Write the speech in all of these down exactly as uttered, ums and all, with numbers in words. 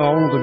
Euzu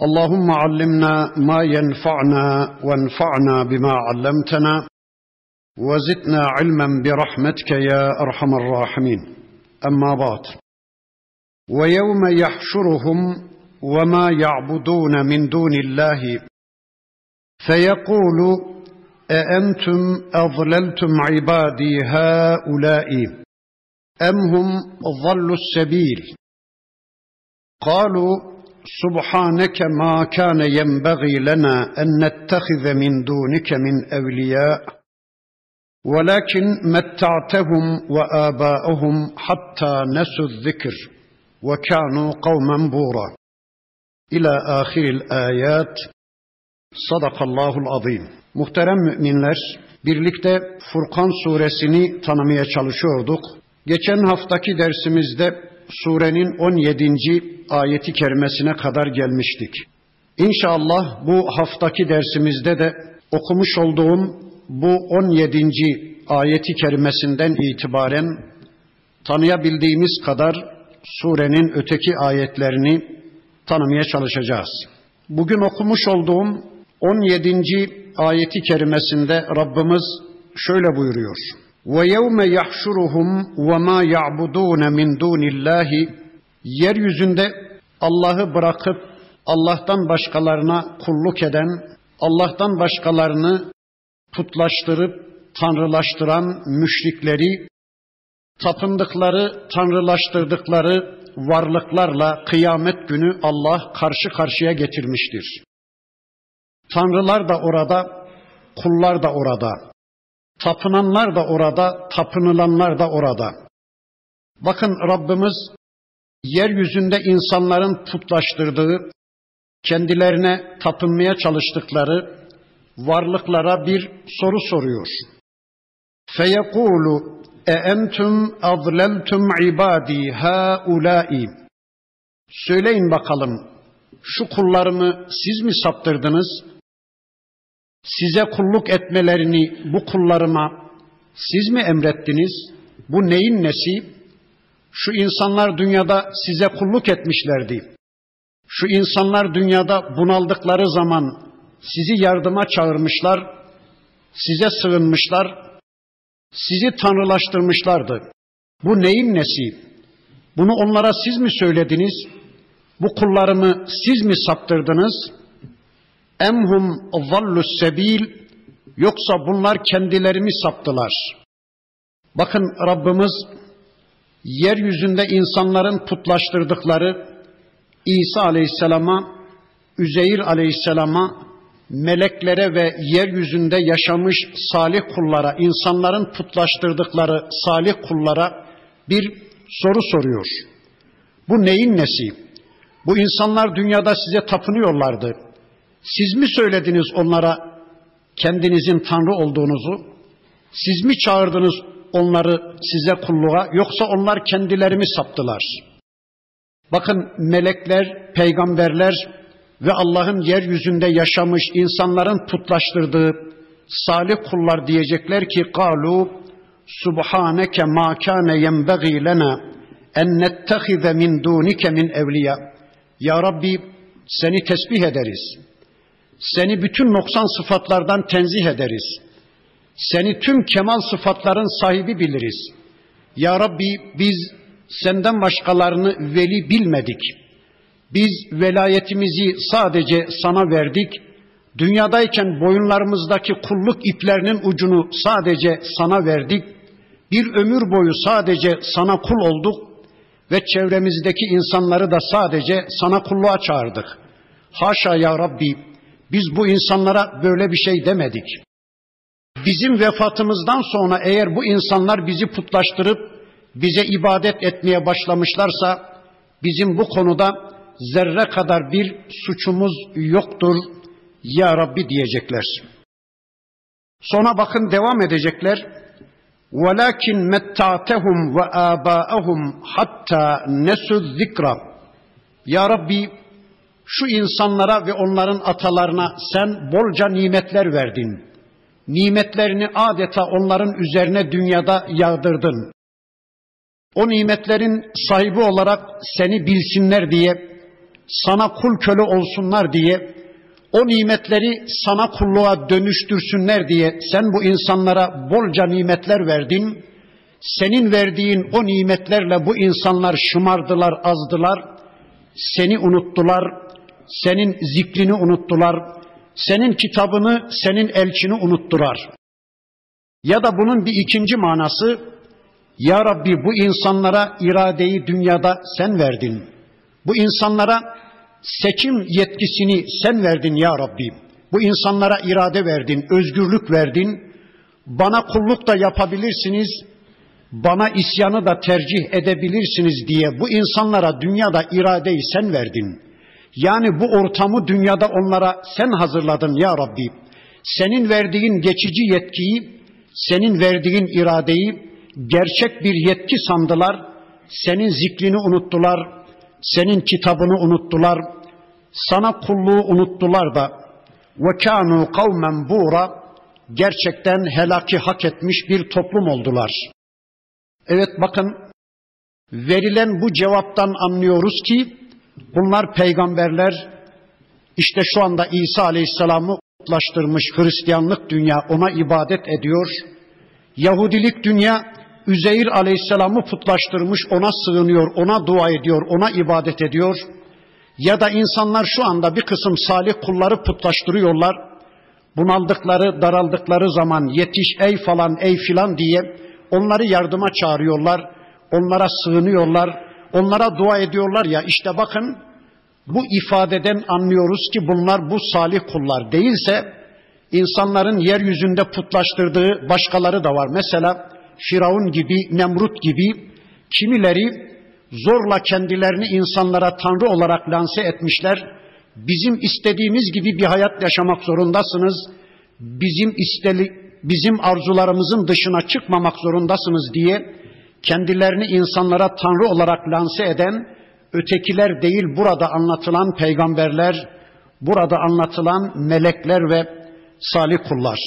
Allahümme allimna ma yenfa'na ve enfa'na bima allemtena ve zidna ilmen bi rahmetke ya erhamer rahimin. Amma ba'd. Ve yevme yahşuruhum ve ma ya'budun min dunillahi feyekulu أأنتم أضللتم عبادي هؤلاء أم هم ضلوا السبيل قالوا سبحانك ما كان ينبغي لنا أن نتخذ من دونك من أولياء ولكن متعتهم وآباءهم حتى نسوا الذكر وكانوا قوما بورا إلى آخر الآيات. Sadakallahul azim. Muhterem müminler, birlikte Furkan suresini tanımaya çalışıyorduk. Geçen haftaki dersimizde surenin on yedinci ayeti kerimesine kadar gelmiştik. İnşallah bu haftaki dersimizde de okumuş olduğum bu on yedinci ayeti kerimesinden itibaren tanıyabildiğimiz kadar surenin öteki ayetlerini tanımaya çalışacağız. Bugün okumuş olduğum on yedinci ayeti kerimesinde Rabbimiz şöyle buyuruyor. وَيَوْمَ يَحْشُرُهُمْ وَمَا يَعْبُدُونَ مِنْ دُونِ اللّٰهِ Yeryüzünde Allah'ı bırakıp Allah'tan başkalarına kulluk eden, Allah'tan başkalarını putlaştırıp tanrılaştıran müşrikleri, tapındıkları, tanrılaştırdıkları varlıklarla kıyamet günü Allah karşı karşıya getirmiştir. Tanrılar da orada, kullar da orada. Tapınanlar da orada, tapınılanlar da orada. Bakın Rabbimiz yeryüzünde insanların putlaştırdığı, kendilerine tapınmaya çalıştıkları varlıklara bir soru soruyor. Feyekûlu اَاَنْتُمْ اَضْلَلْتُمْ عِبَادِي هَا اُولَٰئِ Söyleyin bakalım, şu kullarımı siz mi saptırdınız? Size kulluk etmelerini bu kullarıma siz mi emrettiniz? Bu neyin nesi? Şu insanlar dünyada size kulluk etmişlerdi. Şu insanlar dünyada bunaldıkları zaman sizi yardıma çağırmışlar, size sığınmışlar, sizi tanrılaştırmışlardı. Bu neyin nesi? Bunu onlara siz mi söylediniz? Bu kullarımı siz mi saptırdınız? Emhum zallus sebil, yoksa bunlar kendileri mi saptılar? Bakın Rabbimiz yeryüzünde insanların putlaştırdıkları İsa aleyhisselama, Üzeyr aleyhisselama, meleklere ve yeryüzünde yaşamış salih kullara, insanların putlaştırdıkları salih kullara bir soru soruyor. Bu neyin nesi? Bu insanlar dünyada size tapınıyorlardı. Siz mi söylediniz onlara kendinizin Tanrı olduğunuzu? Siz mi çağırdınız onları size kulluğa, yoksa onlar kendileri mi saptılar? Bakın melekler, peygamberler ve Allah'ın yeryüzünde yaşamış insanların putlaştırdığı salih kullar diyecekler ki قَالُوا سُبْحَانَكَ مَا كَانَ يَنْبَغِي لَنَا اَنْ نَتَّخِذَ مِنْ دُونِكَ مِنْ اَوْلِيَا Ya Rabbi, seni tesbih ederiz. Seni bütün noksan sıfatlardan tenzih ederiz. Seni tüm kemal sıfatların sahibi biliriz. Ya Rabbi, biz senden başkalarını veli bilmedik. Biz velayetimizi sadece sana verdik. Dünyadayken boyunlarımızdaki kulluk iplerinin ucunu sadece sana verdik. Bir ömür boyu sadece sana kul olduk ve çevremizdeki insanları da sadece sana kulluğa çağırdık. Haşa ya Rabbi, biz bu insanlara böyle bir şey demedik. Bizim vefatımızdan sonra eğer bu insanlar bizi putlaştırıp bize ibadet etmeye başlamışlarsa bizim bu konuda zerre kadar bir suçumuz yoktur. Ya Rabbi diyecekler. Sonra bakın devam edecekler. وَلَكِنْ مَتَّعْتَهُمْ وَآبَاءَهُمْ حَتَّى نَسُوا الذِّكْرَ. Ya Rabbi şu insanlara ve onların atalarına sen bolca nimetler verdin. Nimetlerini adeta onların üzerine dünyada yağdırdın. O nimetlerin sahibi olarak seni bilsinler diye, sana kul köle olsunlar diye, o nimetleri sana kulluğa dönüştürsünler diye sen bu insanlara bolca nimetler verdin. Senin verdiğin o nimetlerle bu insanlar şımardılar, azdılar, seni unuttular, senin zikrini unuttular, senin kitabını, senin elçini unuttular. Ya da bunun bir ikinci manası, Ya Rabbi bu insanlara iradeyi dünyada sen verdin. Bu insanlara seçim yetkisini sen verdin ya Rabbi. Bu insanlara irade verdin, özgürlük verdin. Bana kulluk da yapabilirsiniz, bana isyanı da tercih edebilirsiniz diye bu insanlara dünyada iradeyi sen verdin. Yani bu ortamı dünyada onlara sen hazırladın ya Rabbi. Senin verdiğin geçici yetkiyi, senin verdiğin iradeyi gerçek bir yetki sandılar, senin zikrini unuttular, senin kitabını unuttular, sana kulluğu unuttular da وَكَانُوا قَوْمًا بُورًا. Gerçekten helaki hak etmiş bir toplum oldular. Evet bakın, verilen bu cevaptan anlıyoruz ki bunlar peygamberler, işte şu anda İsa Aleyhisselam'ı kutlaştırmış Hristiyanlık dünya ona ibadet ediyor. Yahudilik dünya Üzeyr Aleyhisselam'ı putlaştırmış, ona sığınıyor, ona dua ediyor, ona ibadet ediyor. Ya da insanlar şu anda bir kısım salih kulları putlaştırıyorlar. Bunaldıkları, daraldıkları zaman yetiş ey falan ey filan diye onları yardıma çağırıyorlar. Onlara sığınıyorlar, onlara dua ediyorlar ya, işte bakın bu ifadeden anlıyoruz ki bunlar bu salih kullar değilse insanların yeryüzünde putlaştırdığı başkaları da var. Mesela Firavun gibi, Nemrut gibi kimileri zorla kendilerini insanlara tanrı olarak lanse etmişler. Bizim istediğimiz gibi bir hayat yaşamak zorundasınız. Bizim isteli, bizim arzularımızın dışına çıkmamak zorundasınız diye kendilerini insanlara tanrı olarak lanse eden ötekiler değil, burada anlatılan peygamberler, burada anlatılan melekler ve salih kullar.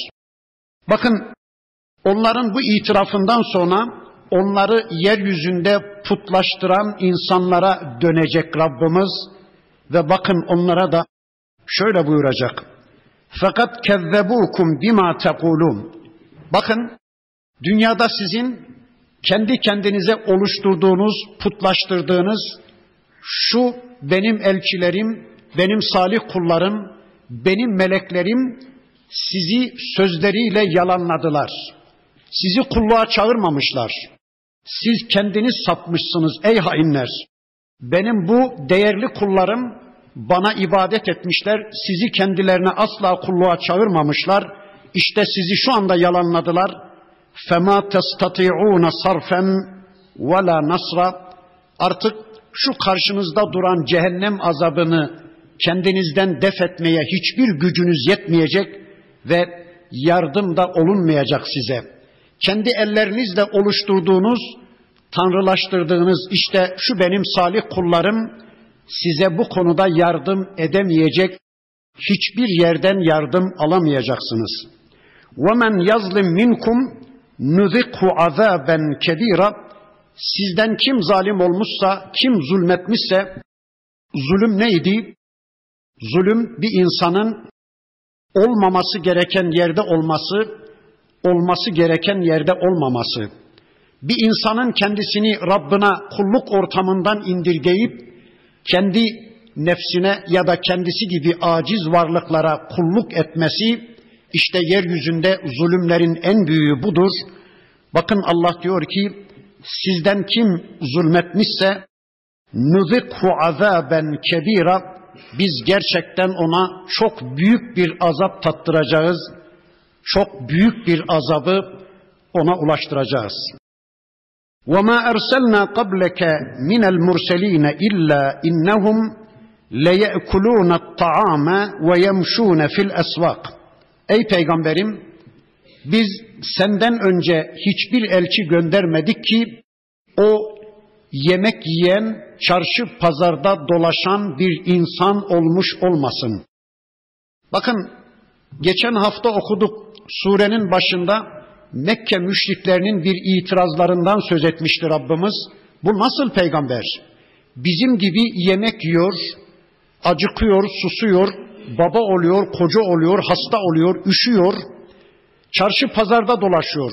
Bakın, onların bu itirafından sonra onları yeryüzünde putlaştıran insanlara dönecek Rabbimiz ve bakın onlara da şöyle buyuracak. Fakat kezzebukum bima tekulun. Bakın, dünyada sizin kendi kendinize oluşturduğunuz, putlaştırdığınız şu benim elçilerim, benim salih kullarım, benim meleklerim sizi sözleriyle yalanladılar. Sizi kulluğa çağırmamışlar. Siz kendiniz sapmışsınız ey hainler. Benim bu değerli kullarım bana ibadet etmişler. Sizi kendilerine asla kulluğa çağırmamışlar. İşte sizi şu anda yalanladılar. فَمَا تَسْتَطِعُونَ صَرْفًا وَلَا نَصْرًا. Artık şu karşınızda duran cehennem azabını kendinizden def etmeye hiçbir gücünüz yetmeyecek ve yardım da olunmayacak size. Kendi ellerinizle oluşturduğunuz, tanrılaştırdığınız işte şu benim salih kullarım size bu konuda yardım edemeyecek, hiçbir yerden yardım alamayacaksınız. وَمَنْ يَظْلِمْ مِنْكُمْ نُذِقْهُ عَذَابًا كَب۪يرًا. Sizden kim zalim olmuşsa, kim zulmetmişse, zulüm neydi? Zulüm bir insanın olmaması gereken yerde olması, olması gereken yerde olmaması. Bir insanın kendisini Rabbına kulluk ortamından indirgeyip kendi nefsine ya da kendisi gibi aciz varlıklara kulluk etmesi, işte yeryüzünde zulümlerin en büyüğü budur. Bakın Allah diyor ki sizden kim zulmetmişse nuzikhu azaben kebira, biz gerçekten ona çok büyük bir azap tattıracağız. Çok büyük bir azabı ona ulaştıracağız. وَمَا أَرْسَلْنَا قَبْلَكَ مِنَ الْمُرْسَل۪ينَ اِلَّا اِنَّهُمْ لَيَأْكُلُونَ الطَّعَامَ وَيَمْشُونَ فِي الْأَسْوَاقِ Ey Peygamberim, biz senden önce hiçbir elçi göndermedik ki o yemek yiyen, çarşı pazarda dolaşan bir insan olmuş olmasın. Bakın, geçen hafta okuduk, surenin başında Mekke müşriklerinin bir itirazlarından söz etmişti Rabbimiz. Bu nasıl peygamber? Bizim gibi yemek yiyor, acıkıyor, susuyor, baba oluyor, koca oluyor, hasta oluyor, üşüyor, çarşı pazarda dolaşıyor.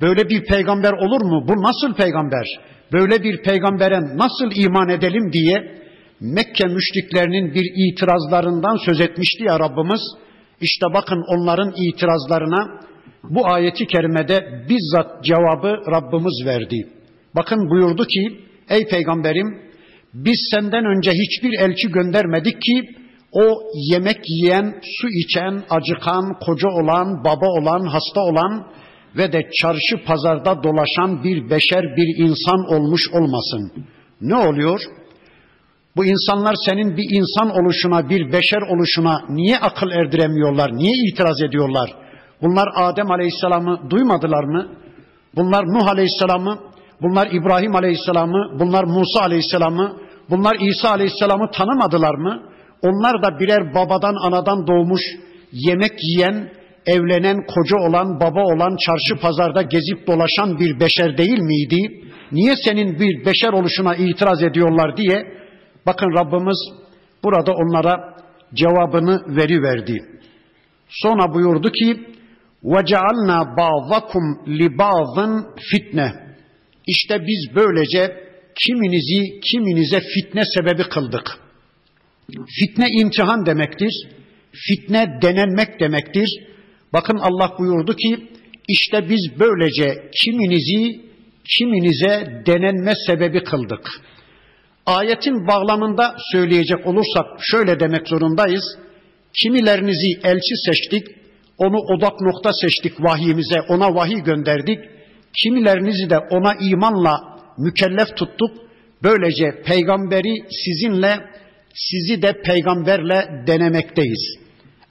Böyle bir peygamber olur mu? Bu nasıl peygamber? Böyle bir peygambere nasıl iman edelim diye Mekke müşriklerinin bir itirazlarından söz etmişti ya Rabbimiz. İşte bakın onların itirazlarına bu ayeti kerimede bizzat cevabı Rabbimiz verdi. Bakın buyurdu ki, ey peygamberim, biz senden önce hiçbir elçi göndermedik ki o yemek yiyen, su içen, acıkan, koca olan, baba olan, hasta olan ve de çarşı pazarda dolaşan bir beşer, bir insan olmuş olmasın. Ne oluyor? Bu insanlar senin bir insan oluşuna, bir beşer oluşuna niye akıl erdiremiyorlar, niye itiraz ediyorlar? Bunlar Adem Aleyhisselam'ı duymadılar mı? Bunlar Nuh Aleyhisselam'ı, bunlar İbrahim Aleyhisselam'ı, bunlar Musa Aleyhisselam'ı, bunlar İsa Aleyhisselam'ı tanımadılar mı? Onlar da birer babadan, anadan doğmuş, yemek yiyen, evlenen, koca olan, baba olan, çarşı pazarda gezip dolaşan bir beşer değil miydi? Niye senin bir beşer oluşuna itiraz ediyorlar diye, bakın Rabbimiz burada onlara cevabını veriverdi. Sonra buyurdu ki, وَجَعَلْنَا بَعْضَكُمْ لِبَعْضٍ فِتْنَةً İşte biz böylece kiminizi kiminize fitne sebebi kıldık. Fitne imtihan demektir. Fitne denenmek demektir. Bakın Allah buyurdu ki, işte biz böylece kiminizi kiminize denenme sebebi kıldık. Ayetin bağlamında söyleyecek olursak şöyle demek zorundayız. Kimilerinizi elçi seçtik, onu odak nokta seçtik vahyimize, ona vahiy gönderdik. Kimilerinizi de ona imanla mükellef tuttuk. Böylece peygamberi sizinle, sizi de peygamberle denemekteyiz.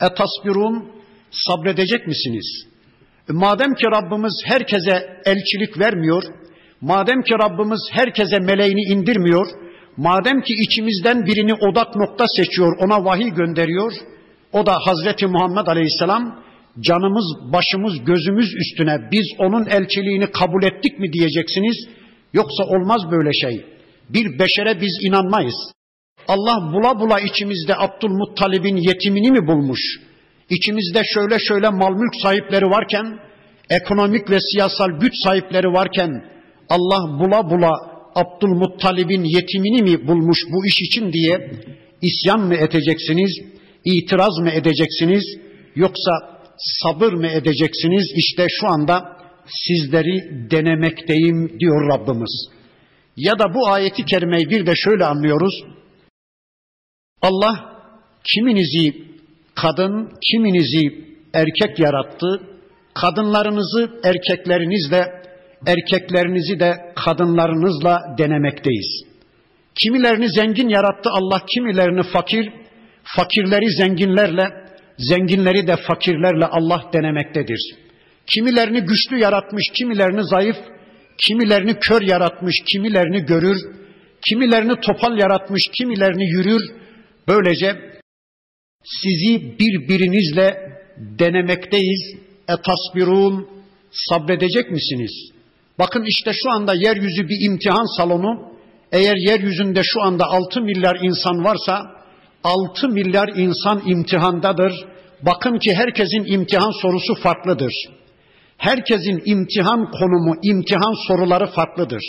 Etasbirun, sabredecek misiniz? Madem ki Rabbimiz herkese elçilik vermiyor, madem ki Rabbimiz herkese meleğini indirmiyor, madem ki içimizden birini odak nokta seçiyor, ona vahiy gönderiyor, o da Hazreti Muhammed Aleyhisselam, canımız, başımız, gözümüz üstüne biz onun elçiliğini kabul ettik mi diyeceksiniz? Yoksa olmaz böyle şey. Bir beşere biz inanmayız. Allah bula bula içimizde Abdülmuttalib'in yetimini mi bulmuş? İçimizde şöyle şöyle mal mülk sahipleri varken, ekonomik ve siyasal güç sahipleri varken, Allah bula bula Abdülmuttalib'in yetimini mi bulmuş bu iş için diye isyan mı edeceksiniz? İtiraz mı edeceksiniz, yoksa sabır mı edeceksiniz? İşte şu anda sizleri denemekteyim diyor Rabbimiz. Ya da bu ayeti kerimeyi bir de şöyle anlıyoruz. Allah kiminizi kadın, kiminizi erkek yarattı. Kadınlarınızı erkeklerinizle, erkeklerinizi de kadınlarınızla denemekteyiz. Kimilerini zengin yarattı Allah, kimilerini fakir. Fakirleri zenginlerle, zenginleri de fakirlerle Allah denemektedir. Kimilerini güçlü yaratmış, kimilerini zayıf, kimilerini kör yaratmış, kimilerini görür, kimilerini topal yaratmış, kimilerini yürür. Böylece sizi birbirinizle denemekteyiz. Etasbirun, sabredecek misiniz? Bakın işte şu anda yeryüzü bir imtihan salonu. Eğer yeryüzünde şu anda altı milyar insan varsa, altı milyar insan imtihandadır. Bakın ki herkesin imtihan sorusu farklıdır. Herkesin imtihan konumu, imtihan soruları farklıdır.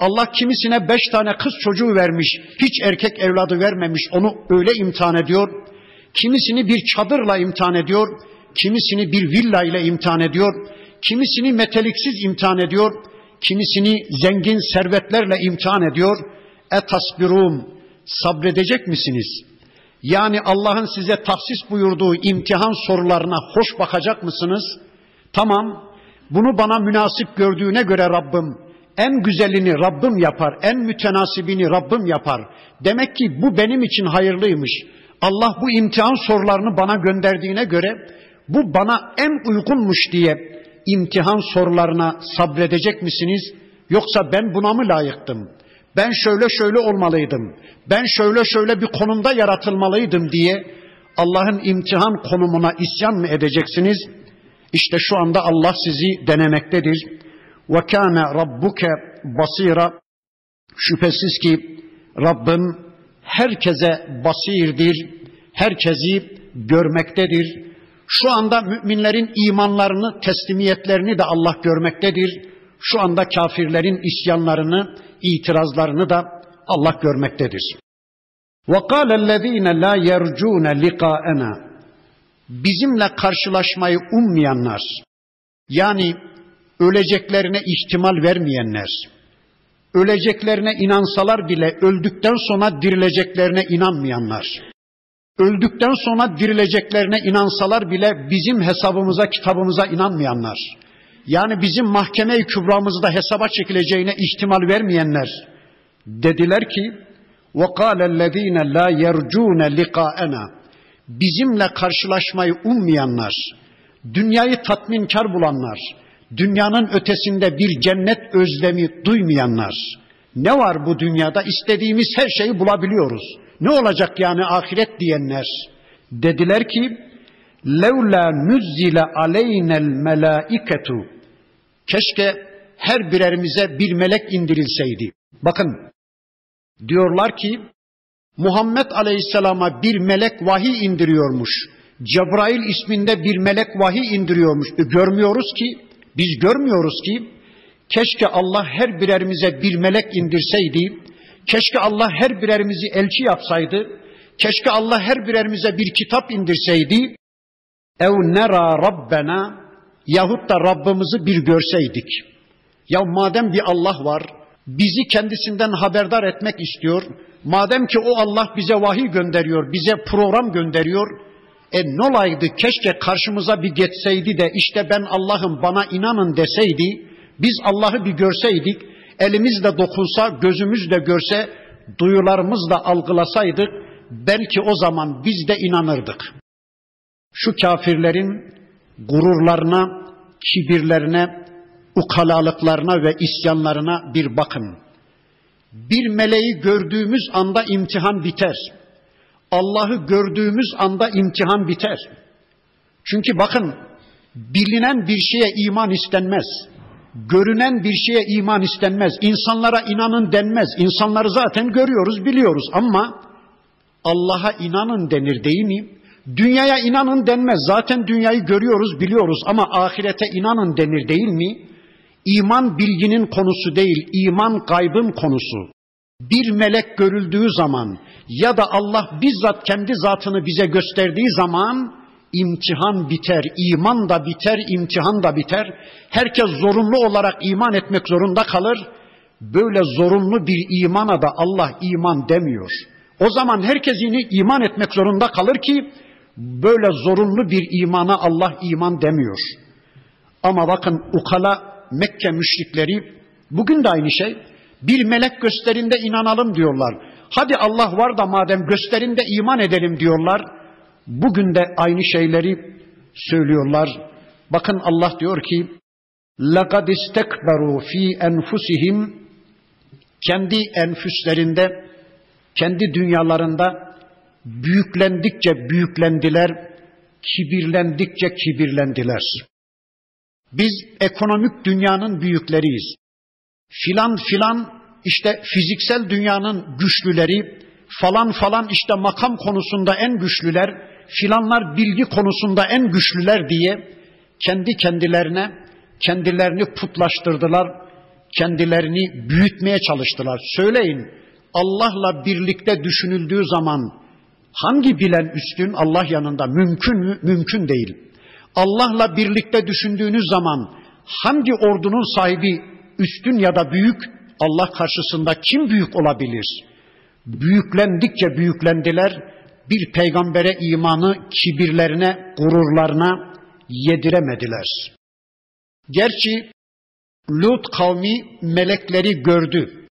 Allah kimisine beş tane kız çocuğu vermiş, hiç erkek evladı vermemiş, onu öyle imtihan ediyor. Kimisini bir çadırla imtihan ediyor, kimisini bir villa ile imtihan ediyor, kimisini meteliksiz imtihan ediyor, kimisini zengin servetlerle imtihan ediyor. Etasbirun, sabredecek misiniz? Yani Allah'ın size tahsis buyurduğu imtihan sorularına hoş bakacak mısınız? Tamam, bunu bana münasip gördüğüne göre Rabbim en güzelini Rabbim yapar, en mütenasibini Rabbim yapar. Demek ki bu benim için hayırlıymış. Allah bu imtihan sorularını bana gönderdiğine göre bu bana en uygunmuş diye imtihan sorularına sabredecek misiniz? Yoksa ben buna mı layıktım? Ben şöyle şöyle olmalıydım. Ben şöyle şöyle bir konumda yaratılmalıydım diye Allah'ın imtihan konumuna isyan mı edeceksiniz? İşte şu anda Allah sizi denemektedir. وَكَانَ رَبُّكَ بَصِيرًا. Şüphesiz ki Rabbim herkese basirdir, herkesi görmektedir. Şu anda müminlerin imanlarını, teslimiyetlerini de Allah görmektedir. Şu anda kafirlerin isyanlarını, itirazlarını da Allah görmektedir. وَقَالَ الَّذ۪ينَ لَا يَرْجُونَ لِقَاءَنَا. Bizimle karşılaşmayı ummayanlar, yani öleceklerine ihtimal vermeyenler, öleceklerine inansalar bile öldükten sonra dirileceklerine inanmayanlar, öldükten sonra dirileceklerine inansalar bile bizim hesabımıza, kitabımıza inanmayanlar, yani bizim mahkeme-i kübramızda hesaba çekileceğine ihtimal vermeyenler dediler ki وَقَالَ الَّذ۪ينَ لَا يَرْجُونَ لِقَاءَنَا. Bizimle karşılaşmayı ummayanlar, dünyayı tatminkar bulanlar, dünyanın ötesinde bir cennet özlemi duymayanlar. Ne var bu dünyada? İstediğimiz her şeyi bulabiliyoruz. Ne olacak yani ahiret diyenler? Dediler ki لَوْلَا نُزِّلَ عَلَيْنَا الْمَلَائِكَةُ. Keşke her birerimize bir melek indirilseydi. Bakın, diyorlar ki Muhammed Aleyhisselam'a bir melek vahiy indiriyormuş. Cebrail isminde bir melek vahiy indiriyormuş. E görmüyoruz ki, biz görmüyoruz ki, keşke Allah her birerimize bir melek indirseydi, keşke Allah her birerimizi elçi yapsaydı, keşke Allah her birerimize bir kitap indirseydi. Ev nera rabbena, yahut da Rabbimizi bir görseydik. Ya madem bir Allah var, bizi kendisinden haberdar etmek istiyor, madem ki o Allah bize vahiy gönderiyor, bize program gönderiyor, e ne olaydı keşke karşımıza bir geçseydi de işte ben Allah'ım bana inanın deseydi, biz Allah'ı bir görseydik, elimizle dokunsa, gözümüzle görse, duyularımızla algılasaydık, belki o zaman biz de inanırdık. Şu kafirlerin gururlarına, kibirlerine, ukalalıklarına ve isyanlarına bir bakın. Bir meleği gördüğümüz anda imtihan biter. Allah'ı gördüğümüz anda imtihan biter. Çünkü bakın, bilinen bir şeye iman istenmez. Görünen bir şeye iman istenmez. İnsanlara inanın denmez. İnsanları zaten görüyoruz, biliyoruz ama Allah'a inanın denir değil mi? Dünyaya inanın denmez. Zaten dünyayı görüyoruz, biliyoruz ama ahirete inanın denir değil mi? İman bilginin konusu değil, iman gaybın konusu. Bir melek görüldüğü zaman ya da Allah bizzat kendi zatını bize gösterdiği zaman imtihan biter, iman da biter, imtihan da biter. Herkes zorunlu olarak iman etmek zorunda kalır. Böyle zorunlu bir imana da Allah iman demiyor. O zaman herkes yine iman etmek zorunda kalır ki böyle zorunlu bir imana Allah iman demiyor. Ama bakın ukala Mekke müşrikleri bugün de aynı şey. Bir melek gösterinde inanalım diyorlar. Hadi Allah var da madem gösterinde iman edelim diyorlar. Bugün de aynı şeyleri söylüyorlar. Bakın Allah diyor ki لَقَدْ اِسْتَكْبَرُوا ف۪ي اَنْفُسِهِمْ. Kendi enfüslerinde, kendi dünyalarında büyüklendikçe büyüklendiler, kibirlendikçe kibirlendiler. Biz ekonomik dünyanın büyükleriyiz. Filan filan işte fiziksel dünyanın güçlüleri, falan falan işte makam konusunda en güçlüler, filanlar bilgi konusunda en güçlüler diye kendi kendilerine kendilerini putlaştırdılar, kendilerini büyütmeye çalıştılar. Söyleyin, Allah'la birlikte düşünüldüğü zaman hangi bilen üstün Allah yanında? Mümkün mü? Mümkün değil. Allah'la birlikte düşündüğünüz zaman hangi ordunun sahibi üstün ya da büyük? Allah karşısında kim büyük olabilir? Büyüklendikçe büyüklendiler. Bir peygambere imanı kibirlerine, gururlarına yediremediler. Gerçi Lut kavmi melekleri gördü.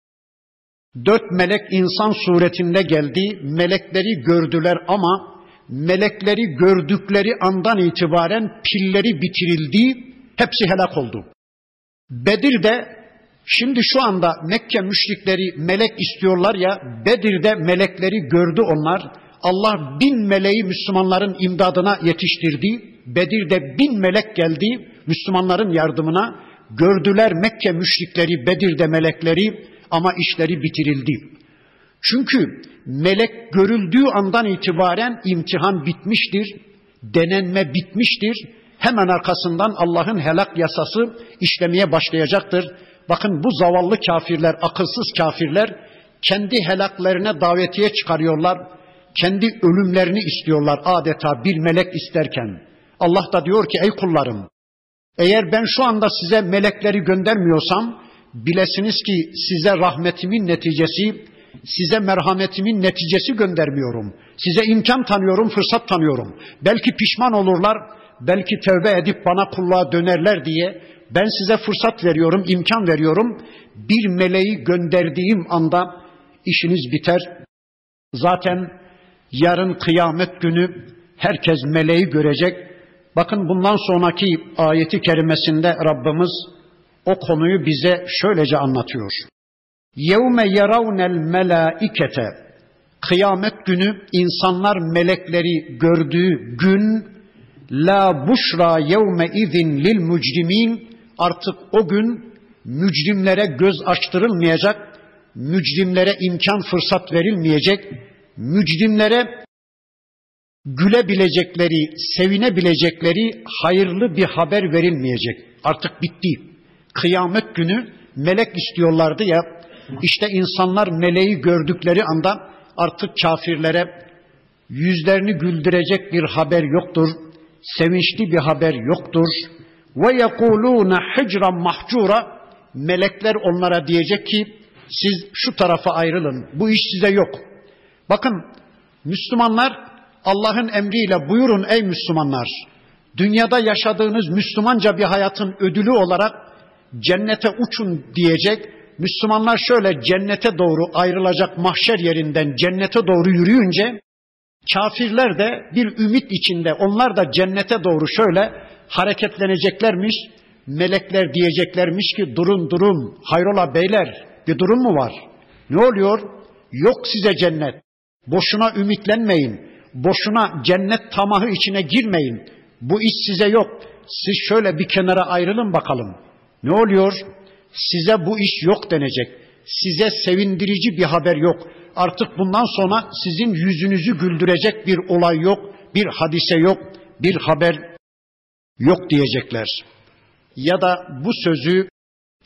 Dört melek insan suretinde geldi, melekleri gördüler ama melekleri gördükleri andan itibaren pilleri bitirildi, hepsi helak oldu. Bedir'de, şimdi şu anda Mekke müşrikleri melek istiyorlar ya, Bedir'de melekleri gördü onlar. Allah bin meleği Müslümanların imdadına yetiştirdi. Bedir'de bin melek geldi Müslümanların yardımına. Gördüler Mekke müşrikleri, Bedir'de melekleri ama işleri bitirildi. Çünkü melek görüldüğü andan itibaren imtihan bitmiştir, denenme bitmiştir. Hemen arkasından Allah'ın helak yasası işlemeye başlayacaktır. Bakın bu zavallı kafirler, akılsız kafirler kendi helaklerine davetiye çıkarıyorlar. Kendi ölümlerini istiyorlar adeta bir melek isterken. Allah da diyor ki ey kullarım, eğer ben şu anda size melekleri göndermiyorsam bilesiniz ki size rahmetimin neticesi, size merhametimin neticesi göndermiyorum. Size imkan tanıyorum, fırsat tanıyorum. Belki pişman olurlar, belki tövbe edip bana kulluğa dönerler diye ben size fırsat veriyorum, imkan veriyorum. Bir meleği gönderdiğim anda işiniz biter. Zaten yarın kıyamet günü herkes meleği görecek. Bakın bundan sonraki ayeti kerimesinde Rabbimiz o konuyu bize şöylece anlatıyor. يَوْمَ يَرَوْنَ الْمَلَائِكَةَ Kıyamet günü insanlar melekleri gördüğü gün لَا بُشْرَى يَوْمَ اِذٍ لِلْمُجْرِم۪ينَ Artık o gün mücrimlere göz açtırılmayacak, mücrimlere imkan fırsat verilmeyecek, mücrimlere gülebilecekleri, sevinebilecekleri hayırlı bir haber verilmeyecek. Artık bitti. Kıyamet günü melek istiyorlardı ya, işte insanlar meleği gördükleri anda artık kafirlere yüzlerini güldürecek bir haber yoktur, sevinçli bir haber yoktur. وَيَقُولُونَ حِجْرًا مَحْجُورًا Melekler onlara diyecek ki siz şu tarafa ayrılın, bu iş size yok. Bakın Müslümanlar Allah'ın emriyle buyurun ey Müslümanlar, dünyada yaşadığınız Müslümanca bir hayatın ödülü olarak cennete uçun diyecek. Müslümanlar şöyle cennete doğru ayrılacak, mahşer yerinden cennete doğru yürüyünce kafirler de bir ümit içinde onlar da cennete doğru şöyle hareketleneceklermiş. Melekler diyeceklermiş ki durun durun, hayrola beyler, bir durum mu var? Ne oluyor? Yok size cennet. Boşuna ümitlenmeyin, boşuna cennet tamahı içine girmeyin, bu iş size yok, siz şöyle bir kenara ayrılın bakalım. Ne oluyor? Size bu iş yok denecek, size sevindirici bir haber yok, artık bundan sonra sizin yüzünüzü güldürecek bir olay yok, bir hadise yok, bir haber yok diyecekler. Ya da bu sözü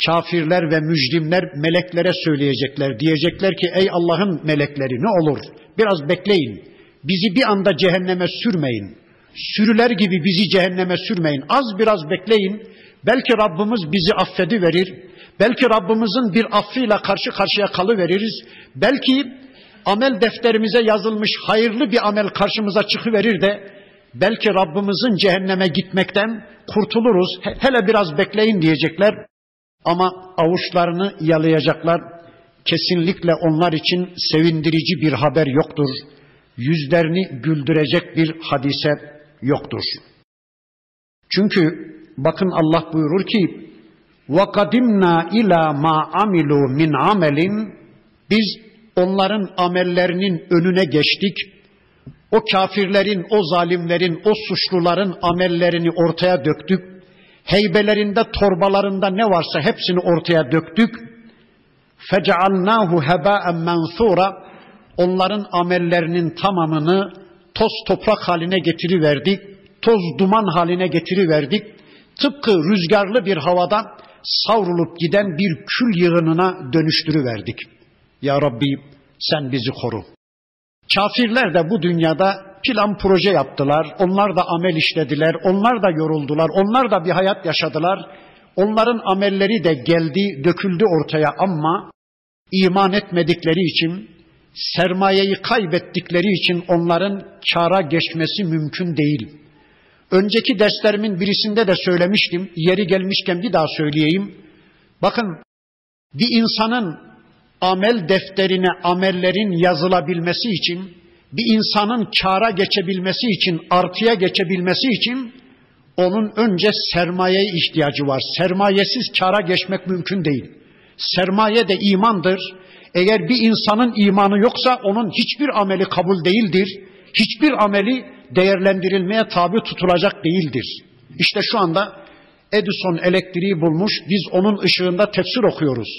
kafirler ve mücrimler meleklere söyleyecekler. Diyecekler ki ey Allah'ın melekleri ne olur biraz bekleyin. Bizi bir anda cehenneme sürmeyin. Sürüler gibi bizi cehenneme sürmeyin. Az biraz bekleyin. Belki Rabbimiz bizi affediverir. Belki Rabbimizin bir affıyla karşı karşıya kalıveririz. Belki amel defterimize yazılmış hayırlı bir amel karşımıza çıkıverir de belki Rabbimizin cehenneme gitmekten kurtuluruz. Hele biraz bekleyin diyecekler. Ama avuçlarını yalayacaklar. Kesinlikle onlar için sevindirici bir haber yoktur. Yüzlerini güldürecek bir hadise yoktur. Çünkü bakın Allah buyurur ki وَقَدِمْنَا اِلَى مَا عَمِلُوا مِنْ عَمَلٍ Biz onların amellerinin önüne geçtik. O kafirlerin, o zalimlerin, o suçluların amellerini ortaya döktük. Heybelerinde, torbalarında ne varsa hepsini ortaya döktük. فَجَعَلْنَاهُ هَبَاءً مَنْثُورًا Onların amellerinin tamamını toz toprak haline getiriverdik. Toz duman haline getiriverdik. Tıpkı rüzgarlı bir havada savrulup giden bir kül yığınına dönüştürüverdik. Ya Rabbi sen bizi koru. Kafirler de bu dünyada plan proje yaptılar, onlar da amel işlediler, onlar da yoruldular, onlar da bir hayat yaşadılar. Onların amelleri de geldi, döküldü ortaya ama iman etmedikleri için, sermayeyi kaybettikleri için onların kâra geçmesi mümkün değil. Önceki derslerimin birisinde de söylemiştim, yeri gelmişken bir daha söyleyeyim. Bakın, bir insanın amel defterine amellerin yazılabilmesi için, bir insanın kâra geçebilmesi için, artıya geçebilmesi için onun önce sermayeye ihtiyacı var. Sermayesiz kâra geçmek mümkün değil. Sermaye de imandır. Eğer bir insanın imanı yoksa onun hiçbir ameli kabul değildir. Hiçbir ameli değerlendirilmeye tabi tutulacak değildir. İşte şu anda Edison elektriği bulmuş, biz onun ışığında tefsir okuyoruz.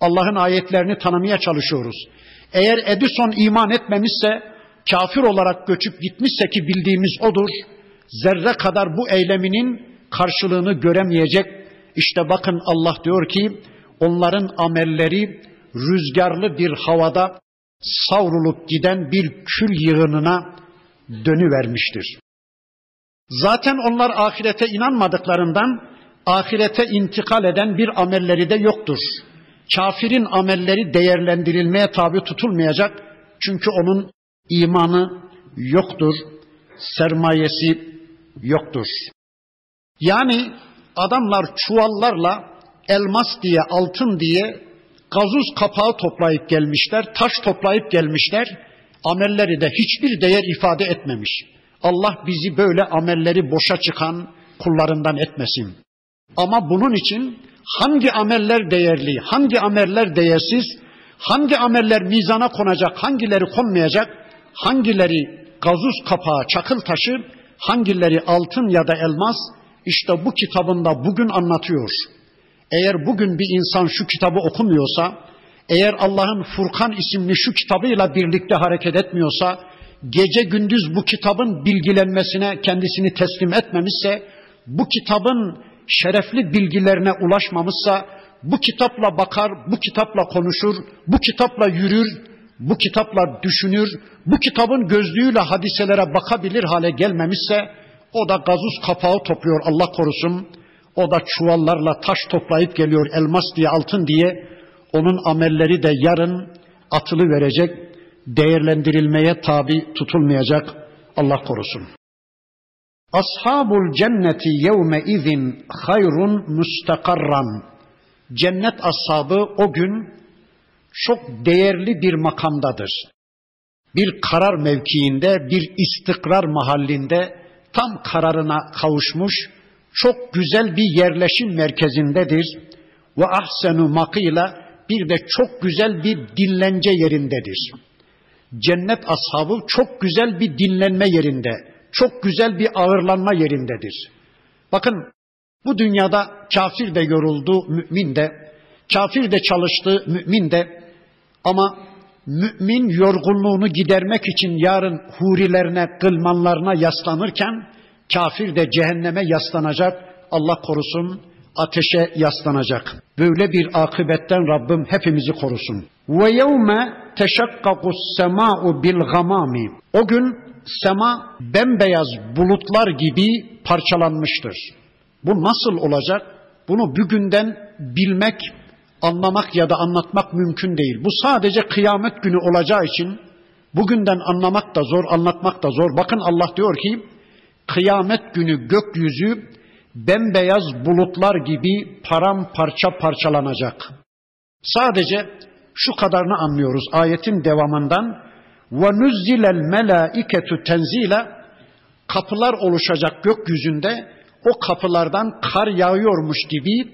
Allah'ın ayetlerini tanımaya çalışıyoruz. Eğer Edison iman etmemişse, kafir olarak göçüp gitmişse ki bildiğimiz odur, zerre kadar bu eyleminin karşılığını göremeyecek. İşte bakın Allah diyor ki, onların amelleri rüzgarlı bir havada savrulup giden bir kül yığınına dönüvermiştir. Zaten onlar ahirete inanmadıklarından ahirete intikal eden bir amelleri de yoktur. Kafirin amelleri değerlendirilmeye tabi tutulmayacak. Çünkü onun imanı yoktur, sermayesi yoktur. Yani adamlar çuvallarla elmas diye, altın diye gazoz kapağı toplayıp gelmişler, taş toplayıp gelmişler. Amelleri de hiçbir değer ifade etmemiş. Allah bizi böyle amelleri boşa çıkan kullarından etmesin. Ama bunun için hangi ameller değerli, hangi ameller değersiz, hangi ameller mizana konacak, hangileri konmayacak, hangileri gazoz kapağı, çakıl taşı, hangileri altın ya da elmas, işte bu kitabında bugün anlatıyor. Eğer bugün bir insan şu kitabı okumuyorsa, eğer Allah'ın Furkan isimli şu kitabıyla birlikte hareket etmiyorsa, gece gündüz bu kitabın bilgilenmesine kendisini teslim etmemişse, bu kitabın şerefli bilgilerine ulaşmamışsa, bu kitapla bakar, bu kitapla konuşur, bu kitapla yürür, bu kitapla düşünür, bu kitabın gözlüğüyle hadiselere bakabilir hale gelmemişse, o da gazoz kapağı topluyor Allah korusun, o da çuvallarla taş toplayıp geliyor elmas diye, altın diye, onun amelleri de yarın atılıverecek, değerlendirilmeye tabi tutulmayacak Allah korusun. Ashabul cenneti yevme izin hayrun müstakarran. Cennet ashabı o gün çok değerli bir makamdadır. Bir karar mevkiinde, bir istikrar mahallinde, tam kararına kavuşmuş, çok güzel bir yerleşim merkezindedir. Ve ahsenu makıyla, bir de çok güzel bir dinlence yerindedir. Cennet ashabı çok güzel bir dinlenme yerinde, çok güzel bir ağırlanma yerindedir. Bakın, bu dünyada kafir de yoruldu, mümin de, kafir de çalıştı, mümin de, ama mümin yorgunluğunu gidermek için yarın hurilerine, gılmanlarına yaslanırken, kafir de cehenneme yaslanacak, Allah korusun, ateşe yaslanacak. Böyle bir akıbetten Rabbim hepimizi korusun. Ve yevme teşakkakus sema'u bil gamami. O gün sema bembeyaz bulutlar gibi parçalanmıştır. Bu nasıl olacak? Bunu bugünden bilmek, anlamak ya da anlatmak mümkün değil. Bu sadece kıyamet günü olacağı için bugünden anlamak da zor, anlatmak da zor. Bakın Allah diyor ki, kıyamet günü gökyüzü bembeyaz bulutlar gibi paramparça parçalanacak. Sadece şu kadarını anlıyoruz ayetin devamından. وَنُزِّلَ الْمَلَائِكَةُ تَنْزِيلًا. Kapılar oluşacak gökyüzünde, o kapılardan kar yağıyormuş gibi,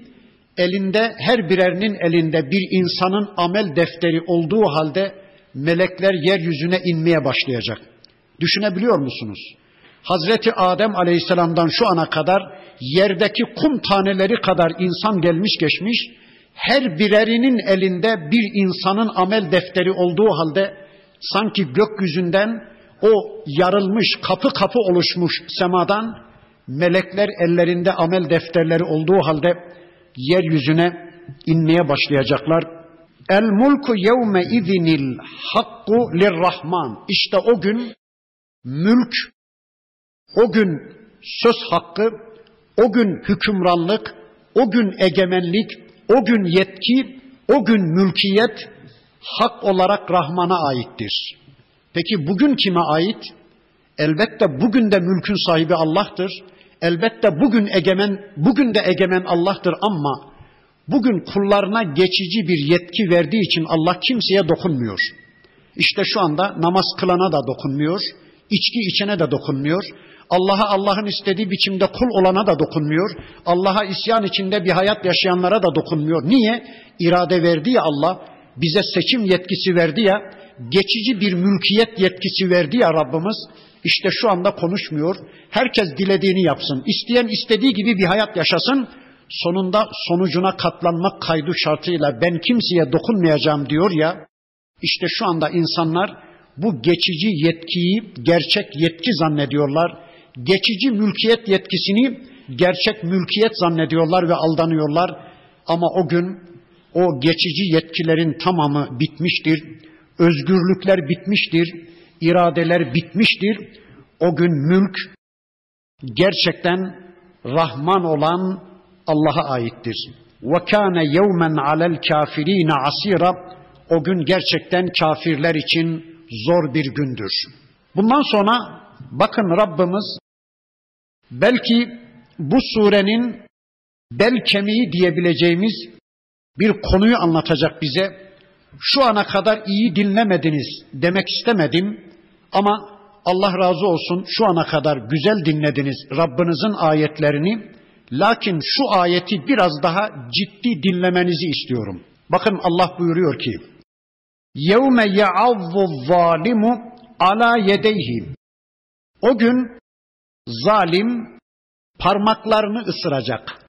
elinde, her birerinin elinde bir insanın amel defteri olduğu halde melekler yeryüzüne inmeye başlayacak. Düşünebiliyor musunuz? Hazreti Adem Aleyhisselam'dan şu ana kadar yerdeki kum taneleri kadar insan gelmiş geçmiş, her birerinin elinde bir insanın amel defteri olduğu halde sanki gökyüzünden, o yarılmış, kapı kapı oluşmuş semadan melekler ellerinde amel defterleri olduğu halde yeryüzüne inmeye başlayacaklar. El mulku yevme izinil hakku lirrahman. İşte o gün mülk, o gün söz hakkı, o gün hükümranlık, o gün egemenlik, o gün yetki, o gün mülkiyet hak olarak Rahman'a aittir. Peki bugün kime ait? Elbette bugün de mülkün sahibi Allah'tır. Elbette bugün egemen, bugün de egemen Allah'tır ama bugün kullarına geçici bir yetki verdiği için Allah kimseye dokunmuyor. İşte şu anda namaz kılana da dokunmuyor, içki içene de dokunmuyor, Allah'a Allah'ın istediği biçimde kul olana da dokunmuyor, Allah'a isyan içinde bir hayat yaşayanlara da dokunmuyor. Niye? İrade verdi ya Allah, bize seçim yetkisi verdi ya, geçici bir mülkiyet yetkisi verdi ya Rabbimiz, işte şu anda konuşmuyor. Herkes dilediğini yapsın, isteyen istediği gibi bir hayat yaşasın, sonunda sonucuna katlanmak kaydı şartıyla ben kimseye dokunmayacağım diyor ya, işte şu anda insanlar bu geçici yetkiyi gerçek yetki zannediyorlar. Geçici mülkiyet yetkisini gerçek mülkiyet zannediyorlar ve aldanıyorlar. Ama o gün o geçici yetkilerin tamamı bitmiştir. Özgürlükler bitmiştir. İradeler bitmiştir. O gün mülk gerçekten Rahman olan Allah'a aittir. وَكَانَ يَوْمًا عَلَى الْكَافِر۪ينَ عَس۪يرًا O gün gerçekten kafirler için zor bir gündür. Bundan sonra bakın Rabbimiz belki bu surenin bel kemiği diyebileceğimiz bir konuyu anlatacak bize. Şu ana kadar iyi dinlemediniz demek istemedim ama Allah razı olsun şu ana kadar güzel dinlediniz Rabbinizin ayetlerini. Lakin şu ayeti biraz daha ciddi dinlemenizi istiyorum. Bakın Allah buyuruyor ki يَوْمَ يَعَظُّ الظَّالِمُ عَلَى يَدَيْهِ O gün zalim parmaklarını ısıracak.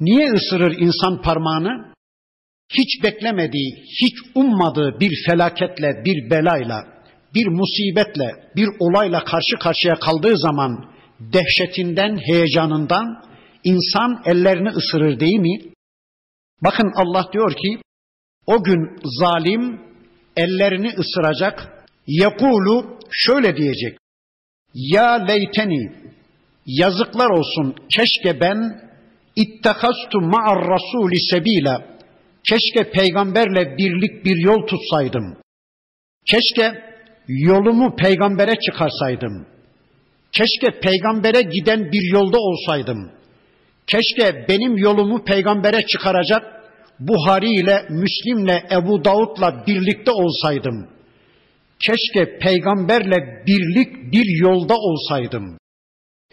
Niye ısırır insan parmağını? Hiç beklemediği, hiç ummadığı bir felaketle, bir belayla, bir musibetle, bir olayla karşı karşıya kaldığı zaman dehşetinden, heyecanından insan ellerini ısırır değil mi? Bakın Allah diyor ki o gün zalim ellerini ısıracak. Yekulu şöyle diyecek. Ya leyteni yazıklar olsun keşke ben ittakastu ma'ar rasuli sebila keşke peygamberle birlik bir yol tutsaydım. Keşke yolumu peygambere çıkarsaydım. Keşke peygambere giden bir yolda olsaydım. Keşke benim yolumu peygambere çıkaracak Buhari ile, Müslim'le, Ebu Davud'la birlikte olsaydım. Keşke peygamberle birlik bir yolda olsaydım.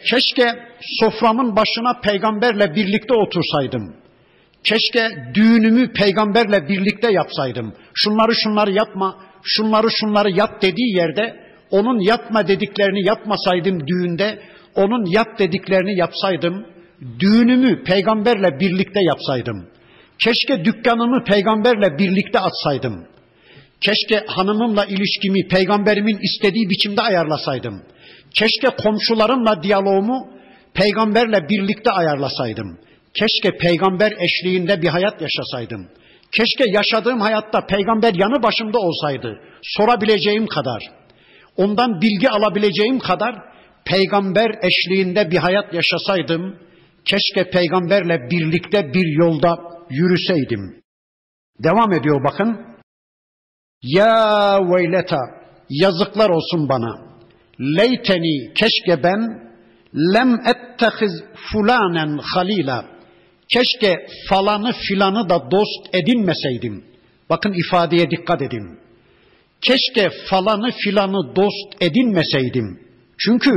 Keşke soframın başına peygamberle birlikte otursaydım. Keşke düğünümü peygamberle birlikte yapsaydım. Şunları şunları yapma, şunları şunları yap dediği yerde, onun yapma dediklerini yapmasaydım düğünde, onun yap dediklerini yapsaydım, düğünümü peygamberle birlikte yapsaydım. Keşke dükkanımı peygamberle birlikte açsaydım. Keşke hanımımla ilişkimi peygamberimin istediği biçimde ayarlasaydım. Keşke komşularımla diyaloğumu peygamberle birlikte ayarlasaydım. Keşke peygamber eşliğinde bir hayat yaşasaydım. Keşke yaşadığım hayatta peygamber yanı başımda olsaydı. Sorabileceğim kadar, ondan bilgi alabileceğim kadar peygamber eşliğinde bir hayat yaşasaydım. Keşke peygamberle birlikte bir yolda yürüseydim. Devam ediyor bakın. Ya veyleta yazıklar olsun bana. Leyteni keşke ben lem ettehiz fulanen halila. Keşke falanı filanı da dost edinmeseydim. Bakın ifadeye dikkat edin. Keşke falanı filanı dost edinmeseydim. Çünkü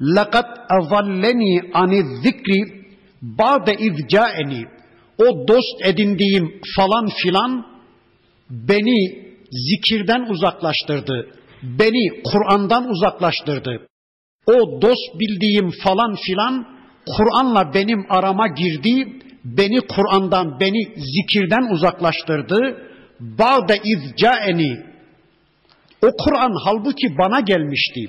lekad azalleni ani zikri ba'de izcaeni. O dost edindiğim falan filan beni zikirden uzaklaştırdı. Beni Kur'an'dan uzaklaştırdı. O dost bildiğim falan filan Kur'an'la benim arama girdi. Beni Kur'an'dan, beni zikirden uzaklaştırdı. Ba'de izcaeni. O Kur'an halbuki bana gelmişti.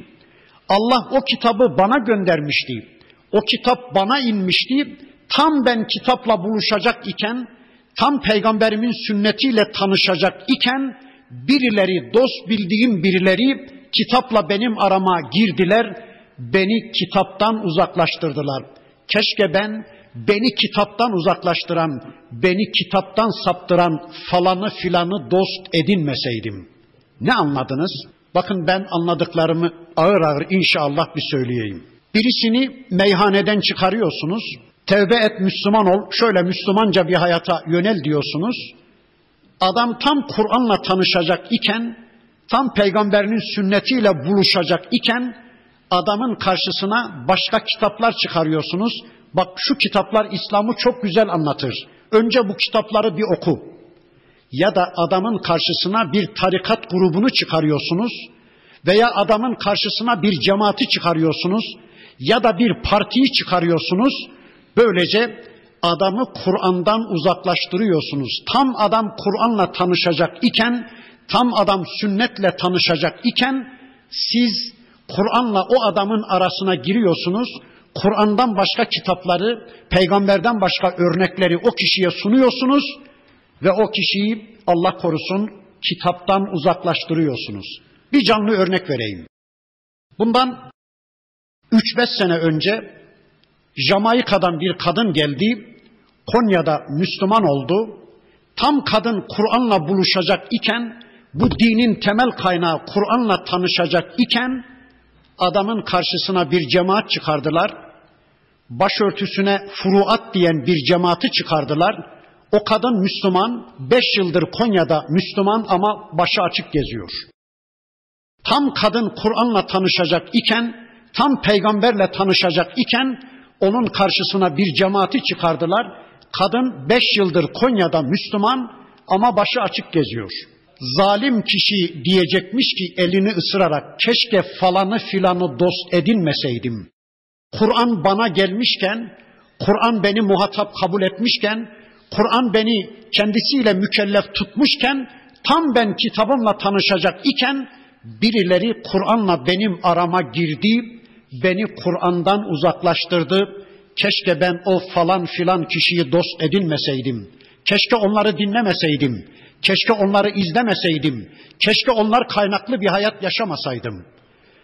Allah o kitabı bana göndermişti. O kitap bana inmişti. Tam ben kitapla buluşacak iken, tam peygamberimin sünnetiyle tanışacak iken, birileri, dost bildiğim birileri kitapla benim arama girdiler, beni kitaptan uzaklaştırdılar. Keşke ben, beni kitaptan uzaklaştıran, beni kitaptan saptıran falanı filanı dost edinmeseydim. Ne anladınız? Bakın ben anladıklarımı ağır ağır inşallah bir söyleyeyim. Birisini meyhaneden çıkarıyorsunuz, tevbe et, Müslüman ol, şöyle Müslümanca bir hayata yönel diyorsunuz. Adam tam Kur'an'la tanışacak iken, tam peygamberinin sünnetiyle buluşacak iken, adamın karşısına başka kitaplar çıkarıyorsunuz. Bak şu kitaplar İslam'ı çok güzel anlatır. Önce bu kitapları bir oku. Ya da adamın karşısına bir tarikat grubunu çıkarıyorsunuz. Veya adamın karşısına bir cemaati çıkarıyorsunuz. Ya da bir partiyi çıkarıyorsunuz. Böylece adamı Kur'an'dan uzaklaştırıyorsunuz. Tam adam Kur'an'la tanışacak iken, tam adam sünnetle tanışacak iken, siz Kur'an'la o adamın arasına giriyorsunuz. Kur'an'dan başka kitapları, peygamberden başka örnekleri o kişiye sunuyorsunuz ve o kişiyi Allah korusun kitaptan uzaklaştırıyorsunuz. Bir canlı örnek vereyim. Bundan üç beş sene önce Jamaika'dan bir kadın geldi, Konya'da Müslüman oldu. Tam kadın Kur'an'la buluşacak iken, bu dinin temel kaynağı Kur'an'la tanışacak iken, adamın karşısına bir cemaat çıkardılar. Başörtüsüne furuat diyen bir cemaati çıkardılar. O kadın Müslüman, beş yıldır Konya'da Müslüman ama başı açık geziyor. Tam kadın Kur'an'la tanışacak iken, tam peygamberle tanışacak iken, onun karşısına bir cemaati çıkardılar. Kadın beş yıldır Konya'da Müslüman ama başı açık geziyor. Zalim kişi diyecekmiş ki elini ısırarak, keşke falanı filanı dost edinmeseydim. Kur'an bana gelmişken, Kur'an beni muhatap kabul etmişken, Kur'an beni kendisiyle mükellef tutmuşken, tam ben kitabımla tanışacak iken, birileri Kur'an'la benim arama girdi, beni Kur'an'dan uzaklaştırdı. Keşke ben o falan filan kişiyi dost edinmeseydim. Keşke onları dinlemeseydim. Keşke onları izlemeseydim. Keşke onlar kaynaklı bir hayat yaşamasaydım.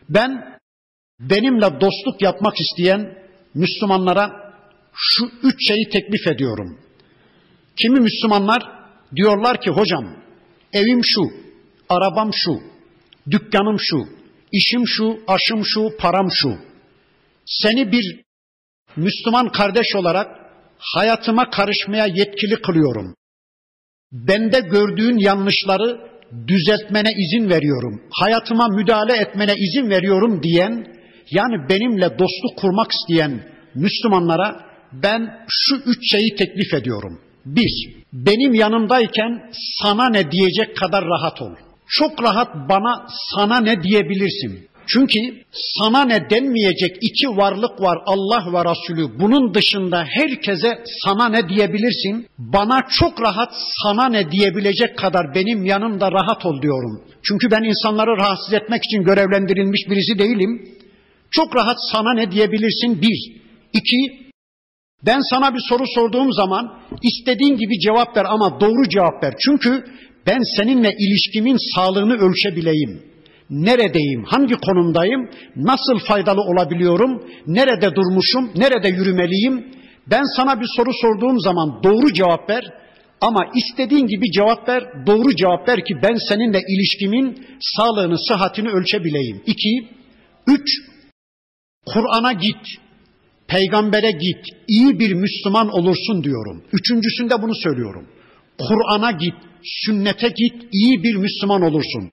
Ben benimle dostluk yapmak isteyen Müslümanlara şu üç şeyi teklif ediyorum. Kimi Müslümanlar diyorlar ki hocam evim şu, arabam şu, dükkanım şu, işim şu, aşım şu, param şu. Seni bir Müslüman kardeş olarak hayatıma karışmaya yetkili kılıyorum. Bende gördüğün yanlışları düzeltmene izin veriyorum. Hayatıma müdahale etmene izin veriyorum diyen, yani benimle dostluk kurmak isteyen Müslümanlara ben şu üç şeyi teklif ediyorum. Bir, benim yanımdayken sana ne diyecek kadar rahat ol. Çok rahat bana sana ne diyebilirsin. Çünkü sana ne denmeyecek iki varlık var, Allah ve Resulü. Bunun dışında herkese sana ne diyebilirsin? Bana çok rahat sana ne diyebilecek kadar benim yanımda rahat ol diyorum. Çünkü ben insanları rahatsız etmek için görevlendirilmiş birisi değilim. Çok rahat sana ne diyebilirsin? Bir. İki, ben sana bir soru sorduğum zaman istediğin gibi cevap ver ama doğru cevap ver. Çünkü ben seninle ilişkimin sağlığını ölçebileyim. Neredeyim, hangi konumdayım, nasıl faydalı olabiliyorum, nerede durmuşum, nerede yürümeliyim? Ben sana bir soru sorduğum zaman doğru cevap ver ama istediğin gibi cevap ver, doğru cevap ver ki ben seninle ilişkimin sağlığını, sıhhatini ölçebileyim. İki, üç, Kur'an'a git, peygambere git, iyi bir Müslüman olursun diyorum. Üçüncüsünde bunu söylüyorum. Kur'an'a git, sünnete git, iyi bir Müslüman olursun.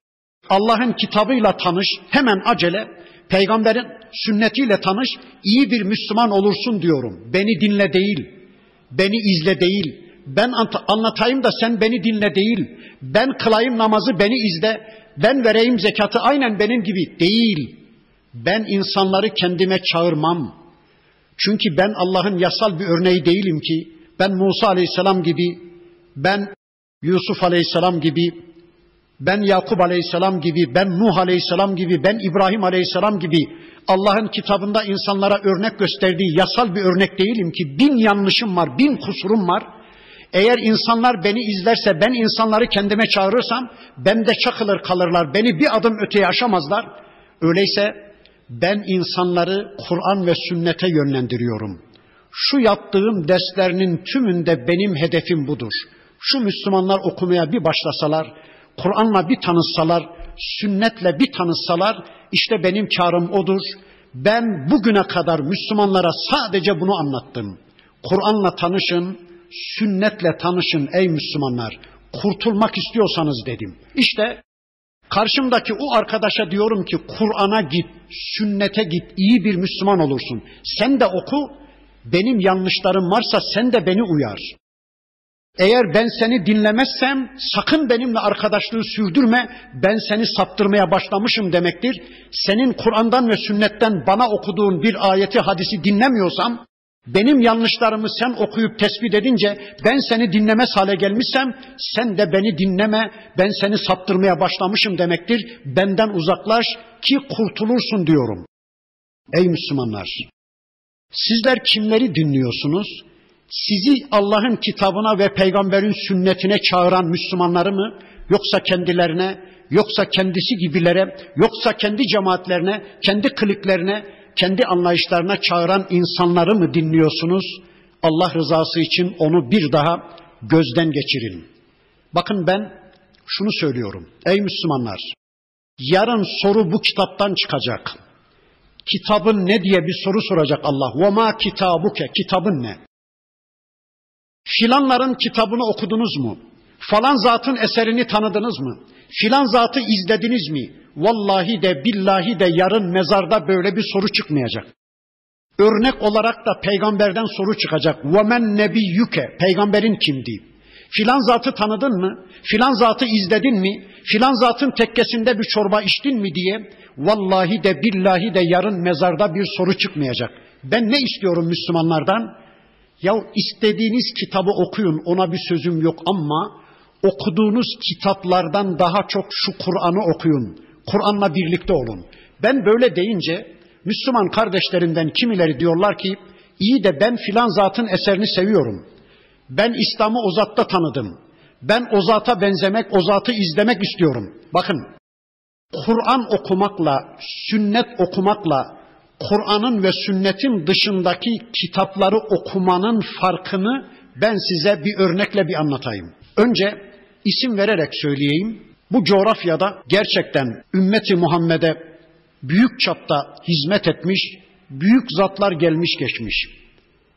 Allah'ın kitabıyla tanış, hemen acele, peygamberin sünnetiyle tanış, iyi bir Müslüman olursun diyorum. Beni dinle değil, beni izle değil, ben anlatayım da sen beni dinle değil, ben kılayım namazı beni izle, ben vereyim zekatı aynen benim gibi değil. Ben insanları kendime çağırmam. Çünkü ben Allah'ın yasal bir örneği değilim ki, ben Musa Aleyhisselam gibi, ben Yusuf Aleyhisselam gibi, ben Yakup Aleyhisselam gibi, ben Nuh Aleyhisselam gibi, ben İbrahim Aleyhisselam gibi Allah'ın kitabında insanlara örnek gösterdiği yasal bir örnek değilim ki. Bin yanlışım var, bin kusurum var. Eğer insanlar beni izlerse, ben insanları kendime çağırırsam, bende çakılır kalırlar, beni bir adım öteye aşamazlar. Öyleyse ben insanları Kur'an ve sünnete yönlendiriyorum. Şu yaptığım derslerinin tümünde benim hedefim budur. Şu Müslümanlar okumaya bir başlasalar, Kur'an'la bir tanışsalar, sünnetle bir tanışsalar, işte benim çağrım odur. Ben bugüne kadar Müslümanlara sadece bunu anlattım. Kur'an'la tanışın, sünnetle tanışın ey Müslümanlar. Kurtulmak istiyorsanız dedim. İşte karşımdaki o arkadaşa diyorum ki Kur'an'a git, sünnete git, iyi bir Müslüman olursun. Sen de oku, benim yanlışlarım varsa sen de beni uyar. Eğer ben seni dinlemezsem sakın benimle arkadaşlığı sürdürme, ben seni saptırmaya başlamışım demektir. Senin Kur'an'dan ve sünnetten bana okuduğun bir ayeti, hadisi dinlemiyorsam, benim yanlışlarımı sen okuyup tespit edince ben seni dinlemez hale gelmişsem sen de beni dinleme, ben seni saptırmaya başlamışım demektir. Benden uzaklaş ki kurtulursun diyorum. Ey Müslümanlar! Sizler kimleri dinliyorsunuz? Sizi Allah'ın kitabına ve peygamberin sünnetine çağıran Müslümanları mı? Yoksa kendilerine, yoksa kendisi gibilere, yoksa kendi cemaatlerine, kendi kliklerine, kendi anlayışlarına çağıran insanları mı dinliyorsunuz? Allah rızası için onu bir daha gözden geçirin. Bakın ben şunu söylüyorum. Ey Müslümanlar! Yarın soru bu kitaptan çıkacak. Kitabın ne diye bir soru soracak Allah. وَمَا كِتَابُكَ Kitabın ne? Filanların kitabını okudunuz mu? Falan zatın eserini tanıdınız mı? Filan zatı izlediniz mi? Vallahi de billahi de yarın mezarda böyle bir soru çıkmayacak. Örnek olarak da peygamberden soru çıkacak. وَمَنْ نَبِيُّكَ Peygamberin kimdi? Filan zatı tanıdın mı? Filan zatı izledin mi? Filan zatın tekkesinde bir çorba içtin mi diye vallahi de billahi de yarın mezarda bir soru çıkmayacak. Ben ne istiyorum Müslümanlardan? Ya istediğiniz kitabı okuyun, ona bir sözüm yok ama okuduğunuz kitaplardan daha çok şu Kur'an'ı okuyun. Kur'an'la birlikte olun. Ben böyle deyince Müslüman kardeşlerimden kimileri diyorlar ki iyi de ben filan zatın eserini seviyorum. Ben İslam'ı o zatta tanıdım. Ben o zata benzemek, o zatı izlemek istiyorum. Bakın, Kur'an okumakla, sünnet okumakla, Kur'an'ın ve sünnetin dışındaki kitapları okumanın farkını ben size bir örnekle bir anlatayım. Önce isim vererek söyleyeyim. Bu coğrafyada gerçekten ümmeti Muhammed'e büyük çapta hizmet etmiş, büyük zatlar gelmiş geçmiş.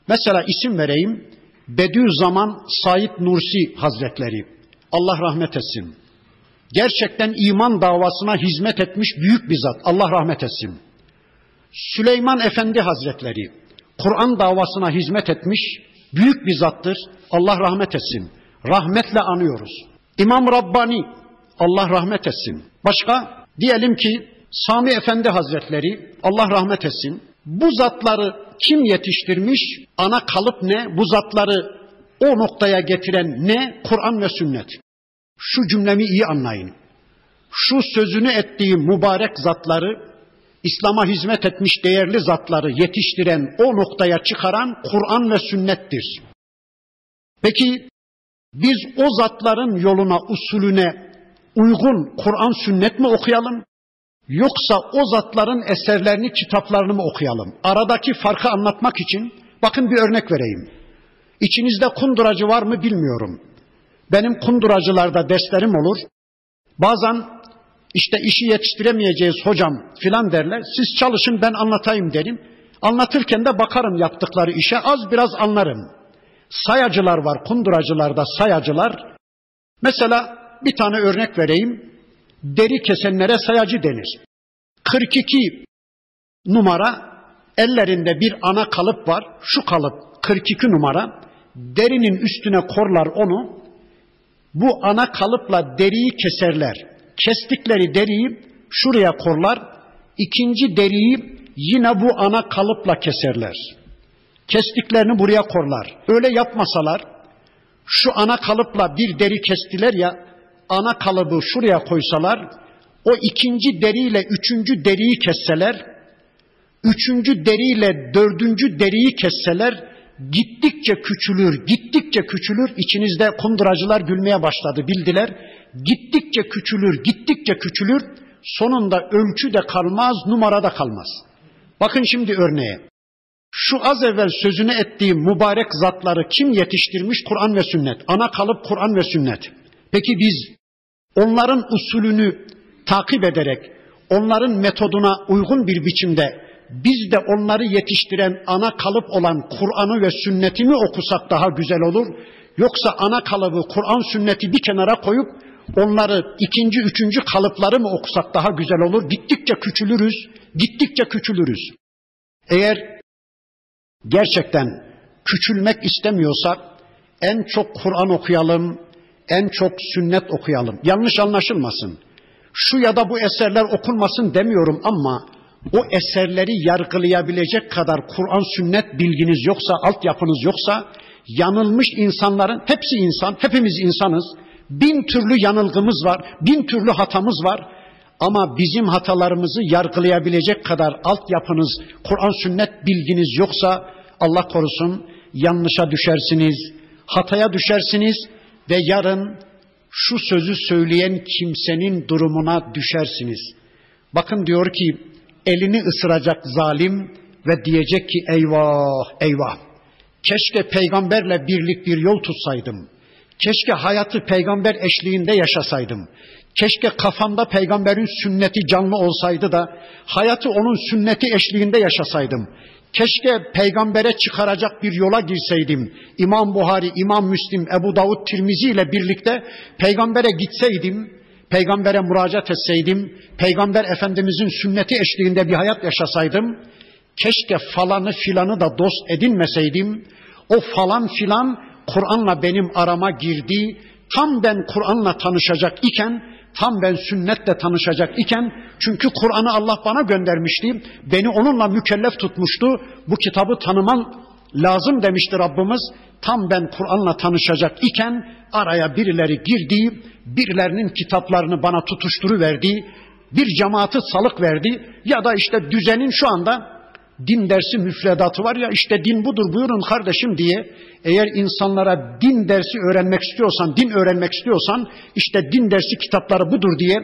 Mesela isim vereyim. Bediüzzaman Said Nursi Hazretleri, Allah rahmet etsin. Gerçekten iman davasına hizmet etmiş büyük bir zat, Allah rahmet etsin. Süleyman Efendi Hazretleri, Kur'an davasına hizmet etmiş büyük bir zattır, Allah rahmet etsin. Rahmetle anıyoruz. İmam Rabbani, Allah rahmet etsin. Başka diyelim ki Sami Efendi Hazretleri, Allah rahmet etsin. Bu zatları kim yetiştirmiş? Ana kalıp ne? Bu zatları o noktaya getiren ne? Kur'an ve sünnet. Şu cümlemi iyi anlayın. Şu sözünü ettiği mübarek zatları, İslam'a hizmet etmiş değerli zatları yetiştiren, o noktaya çıkaran Kur'an ve sünnettir. Peki biz o zatların yoluna, usulüne uygun Kur'an sünnet mi okuyalım? Yoksa o zatların eserlerini, kitaplarını mı okuyalım? Aradaki farkı anlatmak için bakın bir örnek vereyim. İçinizde kunduracı var mı bilmiyorum. Benim kunduracılarda derslerim olur. Bazen işte işi yetiştiremeyeceğiz hocam filan derler. Siz çalışın ben anlatayım derim. Anlatırken de bakarım yaptıkları işe, az biraz anlarım. Sayacılar var, kunduracılarda sayacılar. Mesela bir tane örnek vereyim. Deri kesenlere sayacı denir. kırk iki numara, ellerinde bir ana kalıp var. Şu kalıp kırk iki numara. Derinin üstüne korlar onu. Bu ana kalıpla deriyi keserler. Kestikleri deriyi şuraya korlar. İkinci deriyi yine bu ana kalıpla keserler. Kestiklerini buraya korlar. Öyle yapmasalar, şu ana kalıpla bir deri kestiler ya, ana kalıbı şuraya koysalar, o ikinci deriyle üçüncü deriyi kesseler, üçüncü deriyle dördüncü deriyi kesseler, gittikçe küçülür, gittikçe küçülür. İçinizde kunduracılar gülmeye başladı, bildiler. Gittikçe küçülür, gittikçe küçülür. Sonunda ölçü de kalmaz, numara da kalmaz. Bakın şimdi örneğe. Şu az evvel sözünü ettiğim mübarek zatları kim yetiştirmiş? Kur'an ve sünnet. Ana kalıp Kur'an ve sünnet. Peki biz onların usulünü takip ederek, onların metoduna uygun bir biçimde biz de onları yetiştiren ana kalıp olan Kur'an'ı ve sünneti mi okusak daha güzel olur? Yoksa ana kalıbı Kur'an sünneti bir kenara koyup onları ikinci, üçüncü kalıpları mı okusak daha güzel olur? Gittikçe küçülürüz, gittikçe küçülürüz. Eğer gerçekten küçülmek istemiyorsak en çok Kur'an okuyalım, en çok sünnet okuyalım. Yanlış anlaşılmasın. Şu ya da bu eserler okunmasın demiyorum ama o eserleri yargılayabilecek kadar Kur'an, sünnet bilginiz yoksa, altyapınız yoksa yanılmış insanların, hepsi insan, hepimiz insanız. Bin türlü yanılgımız var, bin türlü hatamız var. Ama bizim hatalarımızı yargılayabilecek kadar altyapınız, Kur'an, sünnet bilginiz yoksa Allah korusun yanlışa düşersiniz, hataya düşersiniz ve yarın şu sözü söyleyen kimsenin durumuna düşersiniz. Bakın diyor ki, elini ısıracak zalim ve diyecek ki eyvah eyvah. Keşke peygamberle birlik bir yol tutsaydım. Keşke hayatı peygamber eşliğinde yaşasaydım. Keşke kafamda peygamberin sünneti canlı olsaydı da hayatı onun sünneti eşliğinde yaşasaydım. Keşke peygambere çıkaracak bir yola girseydim. İmam Buhari, İmam Müslim, Ebu Davud, Tirmizi ile birlikte peygambere gitseydim, peygambere müracaat etseydim, peygamber efendimizin sünneti eşliğinde bir hayat yaşasaydım, keşke falanı filanı da dost edinmeseydim, o falan filan Kur'an'la benim arama girdi, tam ben Kur'an'la tanışacak iken, tam ben sünnetle tanışacak iken, çünkü Kur'an'ı Allah bana göndermişti, beni onunla mükellef tutmuştu, bu kitabı tanıman lazım demişti Rabbimiz, tam ben Kur'an'la tanışacak iken araya birileri girdi, birilerinin kitaplarını bana tutuşturuverdi, bir cemaati salık verdi ya da işte düzenin şu anda din dersi müfredatı var ya, işte din budur buyurun kardeşim diye, eğer insanlara din dersi öğrenmek istiyorsan, din öğrenmek istiyorsan işte din dersi kitapları budur diye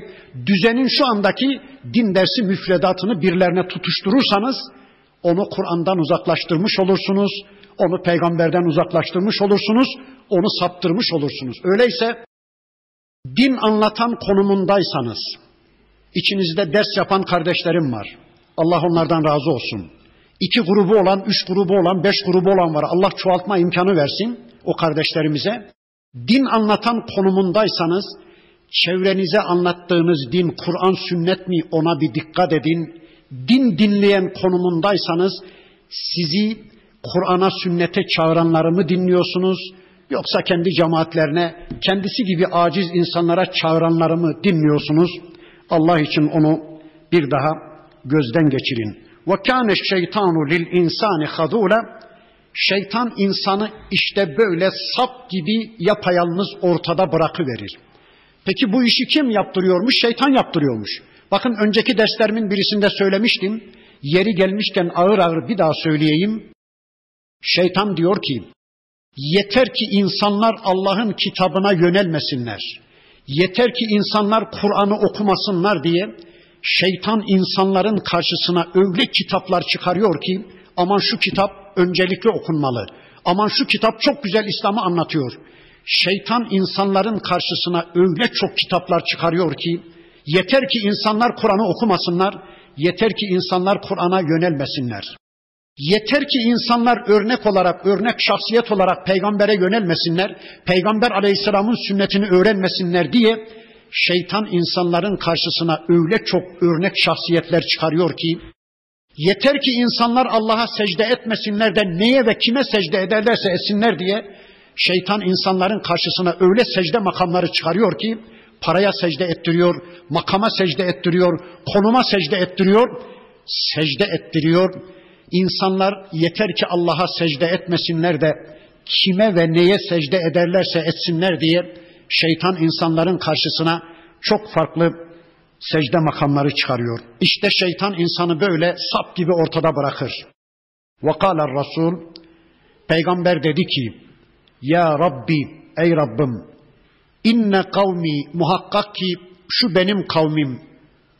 düzenin şu andaki din dersi müfredatını birilerine tutuşturursanız onu Kur'an'dan uzaklaştırmış olursunuz, onu peygamberden uzaklaştırmış olursunuz, onu saptırmış olursunuz. Öyleyse din anlatan konumundaysanız, içinizde ders yapan kardeşlerim var. Allah onlardan razı olsun. İki grubu olan, üç grubu olan, beş grubu olan var. Allah çoğaltma imkanı versin o kardeşlerimize. Din anlatan konumundaysanız, çevrenize anlattığınız din Kur'an, sünnet mi, ona bir dikkat edin. Din dinleyen konumundaysanız, sizi Kur'an'a, sünnete çağıranları mı dinliyorsunuz? Yoksa kendi cemaatlerine, kendisi gibi aciz insanlara çağıranları mı dinliyorsunuz? Allah için onu bir daha gözden geçirin. وَكَانَ الشَّيْطَانُ لِلْاِنْسَانِ خَذُولًا. Şeytan insanı işte böyle sap gibi yapayalnız ortada bırakıverir. Peki bu işi kim yaptırıyormuş? Şeytan yaptırıyormuş. Bakın önceki derslerimin birisinde söylemiştim. Yeri gelmişken ağır ağır bir daha söyleyeyim. Şeytan diyor ki, yeter ki insanlar Allah'ın kitabına yönelmesinler. Yeter ki insanlar Kur'an'ı okumasınlar diye şeytan insanların karşısına öyle kitaplar çıkarıyor ki aman şu kitap öncelikle okunmalı. Aman şu kitap çok güzel İslam'ı anlatıyor. Şeytan insanların karşısına öyle çok kitaplar çıkarıyor ki yeter ki insanlar Kur'an'ı okumasınlar. Yeter ki insanlar Kur'an'a yönelmesinler. Yeter ki insanlar örnek olarak, örnek şahsiyet olarak peygambere yönelmesinler. Peygamber aleyhisselamın sünnetini öğrenmesinler diye şeytan insanların karşısına öyle çok örnek şahsiyetler çıkarıyor ki yeter ki insanlar Allah'a secde etmesinler de neye ve kime secde ederlerse etsinler diye şeytan insanların karşısına öyle secde makamları çıkarıyor ki paraya secde ettiriyor, makama secde ettiriyor, konuma secde ettiriyor, secde ettiriyor. İnsanlar yeter ki Allah'a secde etmesinler de kime ve neye secde ederlerse etsinler diye şeytan insanların karşısına çok farklı secde makamları çıkarıyor. İşte şeytan insanı böyle sap gibi ortada bırakır. وَقَالَ الرَّسُولُ. Peygamber dedi ki, ya Rabbi, ey Rabbim, inne kavmi, muhakkak ki şu benim kavmim,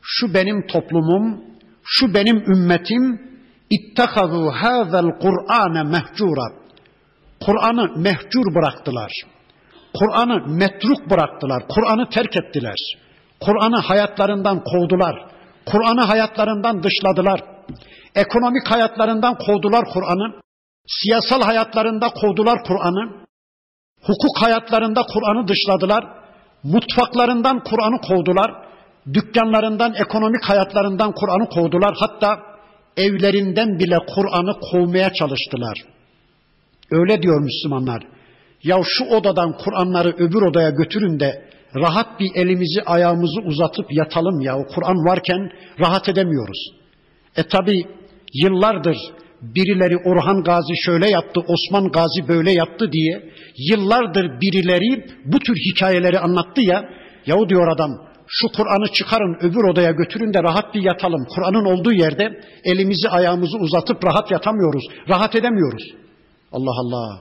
şu benim toplumum, şu benim ümmetim, ittehadu hazel Kur'ane mehcura. Kur'an'ı mehcur bıraktılar. Kur'an'ı metruk bıraktılar. Kur'an'ı terk ettiler. Kur'an'ı hayatlarından kovdular. Kur'an'ı hayatlarından dışladılar. Ekonomik hayatlarından kovdular Kur'an'ı. Siyasal hayatlarında kovdular Kur'an'ı. Hukuk hayatlarında Kur'an'ı dışladılar. Mutfaklarından Kur'an'ı kovdular. Dükkanlarından, ekonomik hayatlarından Kur'an'ı kovdular. Hatta evlerinden bile Kur'an'ı kovmaya çalıştılar. Öyle diyor Müslümanlar. Ya şu odadan Kur'anları öbür odaya götürün de rahat bir elimizi ayağımızı uzatıp yatalım ya. O Kur'an varken rahat edemiyoruz. E tabi yıllardır birileri Orhan Gazi şöyle yaptı, Osman Gazi böyle yaptı diye yıllardır birileri bu tür hikayeleri anlattı ya. Yahu diyor adam, şu Kur'an'ı çıkarın öbür odaya götürün de rahat bir yatalım. Kur'an'ın olduğu yerde elimizi ayağımızı uzatıp rahat yatamıyoruz, rahat edemiyoruz. Allah Allah.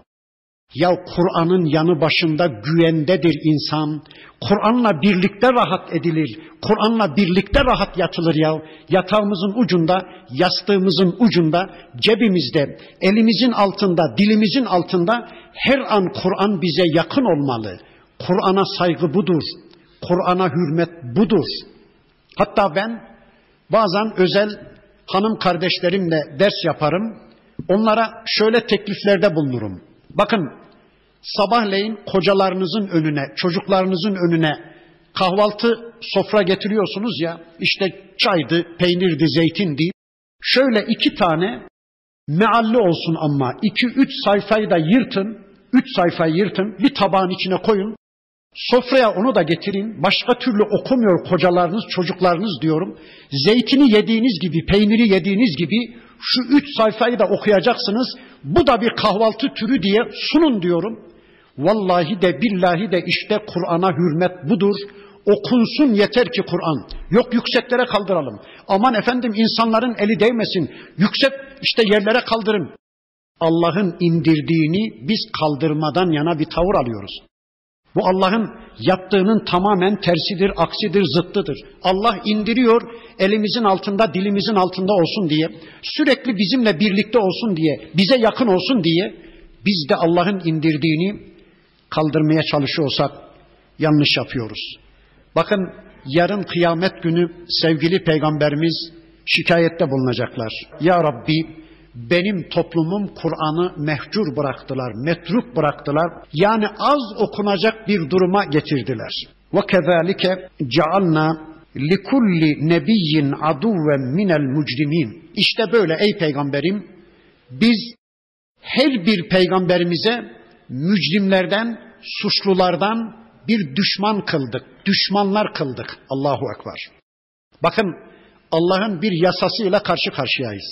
Ya Kur'an'ın yanı başında güvendedir insan. Kur'an'la birlikte rahat edilir. Kur'an'la birlikte rahat yatılır ya. Yatağımızın ucunda, yastığımızın ucunda, cebimizde, elimizin altında, dilimizin altında her an Kur'an bize yakın olmalı. Kur'an'a saygı budur. Kur'an'a hürmet budur. Hatta ben bazen özel hanım kardeşlerimle ders yaparım. Onlara şöyle tekliflerde bulunurum. Bakın, sabahleyin kocalarınızın önüne, çocuklarınızın önüne kahvaltı sofra getiriyorsunuz ya, işte çaydı, peynirdi, zeytindi. Şöyle iki tane mealli olsun ama iki üç sayfayı da yırtın, üç sayfayı yırtın, bir tabağın içine koyun, sofraya onu da getirin. Başka türlü okumuyor kocalarınız, çocuklarınız diyorum. Zeytini yediğiniz gibi, peyniri yediğiniz gibi şu üç sayfayı da okuyacaksınız. Bu da bir kahvaltı türü diye sunun diyorum. Vallahi de billahi de işte Kur'an'a hürmet budur. Okunsun yeter ki Kur'an. Yok yükseklere kaldıralım. Aman efendim insanların eli değmesin. Yüksek işte yerlere kaldırın. Allah'ın indirdiğini biz kaldırmadan yana bir tavır alıyoruz. Bu Allah'ın yaptığının tamamen tersidir, aksidir, zıttıdır. Allah indiriyor, elimizin altında, dilimizin altında olsun diye, sürekli bizimle birlikte olsun diye, bize yakın olsun diye, biz de Allah'ın indirdiğini kaldırmaya çalışıyorsak yanlış yapıyoruz. Bakın, yarın kıyamet günü sevgili Peygamberimiz şikayette bulunacaklar. Ya Rabbi, benim toplumum Kur'an'ı mehcur bıraktılar, metruk bıraktılar. Yani az okunacak bir duruma getirdiler. وَكَذَٰلِكَ جَعَلْنَا لِكُلِّ نَب۪يِّنْ عَدُوًا مِنَ الْمُجْرِم۪ينَ. İşte böyle ey peygamberim, biz her bir peygamberimize mücrimlerden, suçlulardan bir düşman kıldık, düşmanlar kıldık. Allahu Ekber. Bakın, Allah'ın bir yasasıyla karşı karşıyayız.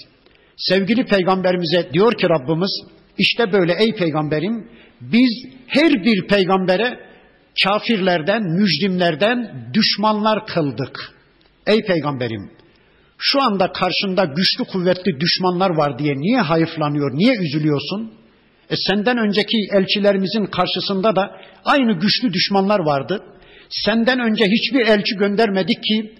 Sevgili Peygamberimize diyor ki Rabbimiz, işte böyle ey Peygamberim, biz her bir peygambere kafirlerden, mücrimlerden düşmanlar kıldık. Ey Peygamberim, şu anda karşında güçlü kuvvetli düşmanlar var diye niye hayıflanıyor, niye üzülüyorsun? E senden önceki elçilerimizin karşısında da aynı güçlü düşmanlar vardı. Senden önce hiçbir elçi göndermedik ki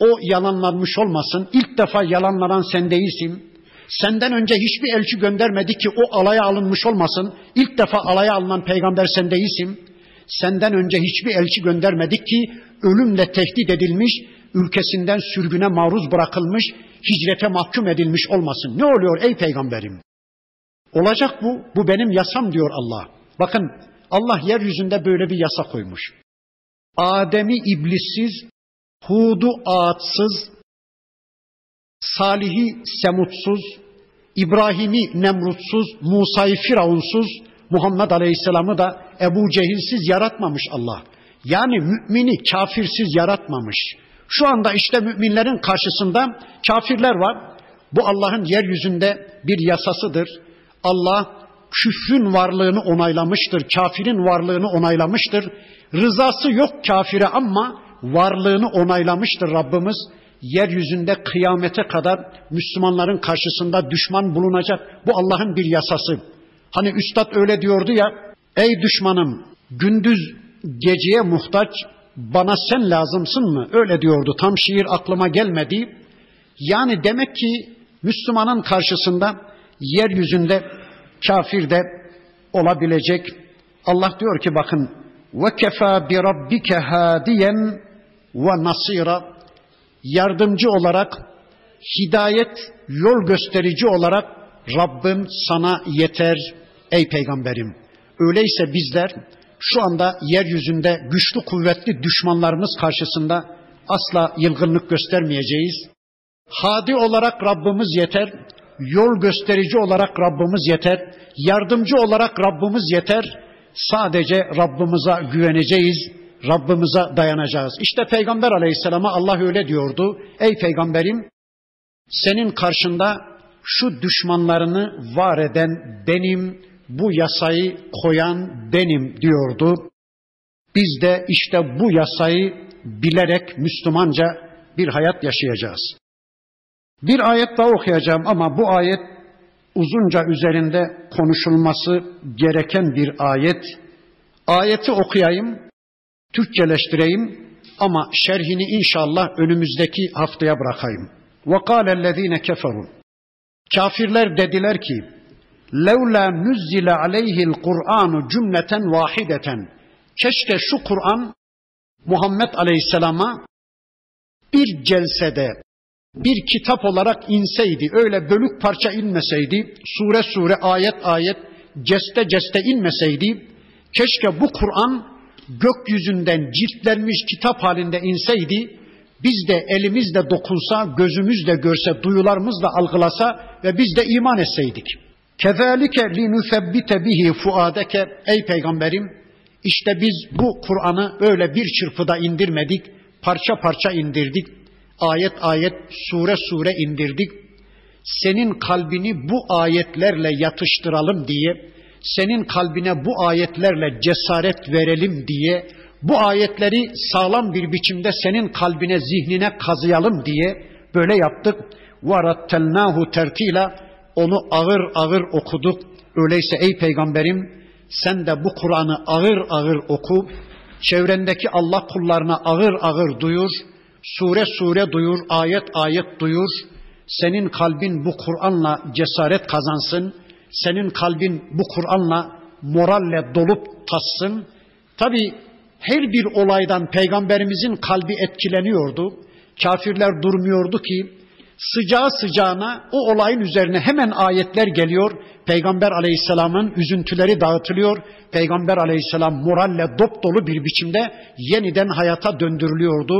o yalanlanmış olmasın. İlk defa yalanlanan sen değilsin. Senden önce hiçbir elçi göndermedi ki o alaya alınmış olmasın. İlk defa alaya alınan peygamber sen değilsin. Senden önce hiçbir elçi göndermedik ki ölümle tehdit edilmiş, ülkesinden sürgüne maruz bırakılmış, hicrete mahkum edilmiş olmasın. Ne oluyor ey peygamberim? Olacak bu, bu benim yasam diyor Allah. Bakın, Allah yeryüzünde böyle bir yasa koymuş. Adem'i iblissiz, Hud'u Ağatsız, Salih'i Semutsuz, İbrahim'i Nemrutsuz, Musa'yı Firavunsuz, Muhammed Aleyhisselam'ı da Ebu Cehilsiz yaratmamış Allah. Yani mümini kafirsiz yaratmamış. Şu anda işte müminlerin karşısında kafirler var. Bu Allah'ın yeryüzünde bir yasasıdır. Allah küfrün varlığını onaylamıştır, kafirin varlığını onaylamıştır. Rızası yok kafire ama varlığını onaylamıştır Rabbimiz. Yeryüzünde kıyamete kadar Müslümanların karşısında düşman bulunacak. Bu Allah'ın bir yasası. Hani üstad öyle diyordu ya, ey düşmanım, gündüz geceye muhtaç, bana sen lazımsın mı? Öyle diyordu, tam şiir aklıma gelmedi. Yani demek ki Müslümanın karşısında yeryüzünde kafir de olabilecek. Allah diyor ki bakın, وَكَفَى بِرَبِّكَ هَادِيًا وَنَصِيرًا. Yardımcı olarak hidayet, yol gösterici olarak Rabbim sana yeter ey peygamberim. Öyleyse bizler şu anda yeryüzünde güçlü kuvvetli düşmanlarımız karşısında asla yılgınlık göstermeyeceğiz. Hadi olarak Rabbimiz yeter, yol gösterici olarak Rabbimiz yeter, yardımcı olarak Rabbimiz yeter. Sadece Rabbimize güveneceğiz, Rabbimize dayanacağız. İşte Peygamber Aleyhisselam'a Allah öyle diyordu. Ey peygamberim, senin karşında şu düşmanlarını var eden benim, bu yasayı koyan benim diyordu. Biz de işte bu yasayı bilerek Müslümanca bir hayat yaşayacağız. Bir ayet daha okuyacağım ama bu ayet uzunca üzerinde konuşulması gereken bir ayet. Ayeti okuyayım, Türkçeleştireyim ama şerhini inşallah önümüzdeki haftaya bırakayım. وَقَالَ الَّذ۪ينَ كَفَرُوا Kafirler dediler ki, لَوْلَا نُزِّلَ عَلَيْهِ الْقُرْآنُ جُمْلَةً وَاحِدَةً Keşke şu Kur'an Muhammed Aleyhisselam'a bir celsede, bir kitap olarak inseydi, öyle bölük parça inmeseydi, sure sure, ayet ayet, ceste ceste inmeseydi, keşke bu Kur'an gökyüzünden ciltlenmiş kitap halinde inseydi, biz de elimizle dokunsa, gözümüzle görse, duyularımızla algılasa ve biz de iman etseydik. كَذَٰلِكَ لِنُثَبِّتَ بِهِ فُعَادَكَ Ey Peygamberim, işte biz bu Kur'an'ı öyle bir çırpıda indirmedik, parça parça indirdik. Ayet ayet, sure sure indirdik. Senin kalbini bu ayetlerle yatıştıralım diye, senin kalbine bu ayetlerle cesaret verelim diye, bu ayetleri sağlam bir biçimde senin kalbine, zihnine kazıyalım diye böyle yaptık. وَرَتَّلْنَاهُ تَرْتِيلًا Onu ağır ağır okuduk. Öyleyse ey peygamberim, sen de bu Kur'an'ı ağır ağır oku, çevrendeki Allah kullarına ağır ağır duyur, sure sure duyur, ayet ayet duyur. Senin kalbin bu Kur'an'la cesaret kazansın. Senin kalbin bu Kur'an'la moralle dolup taşsın. Tabi her bir olaydan peygamberimizin kalbi etkileniyordu. Kafirler durmuyordu ki, sıcağı sıcağına o olayın üzerine hemen ayetler geliyor. Peygamber Aleyhisselam'ın üzüntüleri dağıtılıyor. Peygamber Aleyhisselam moralle dopdolu bir biçimde yeniden hayata döndürülüyordu.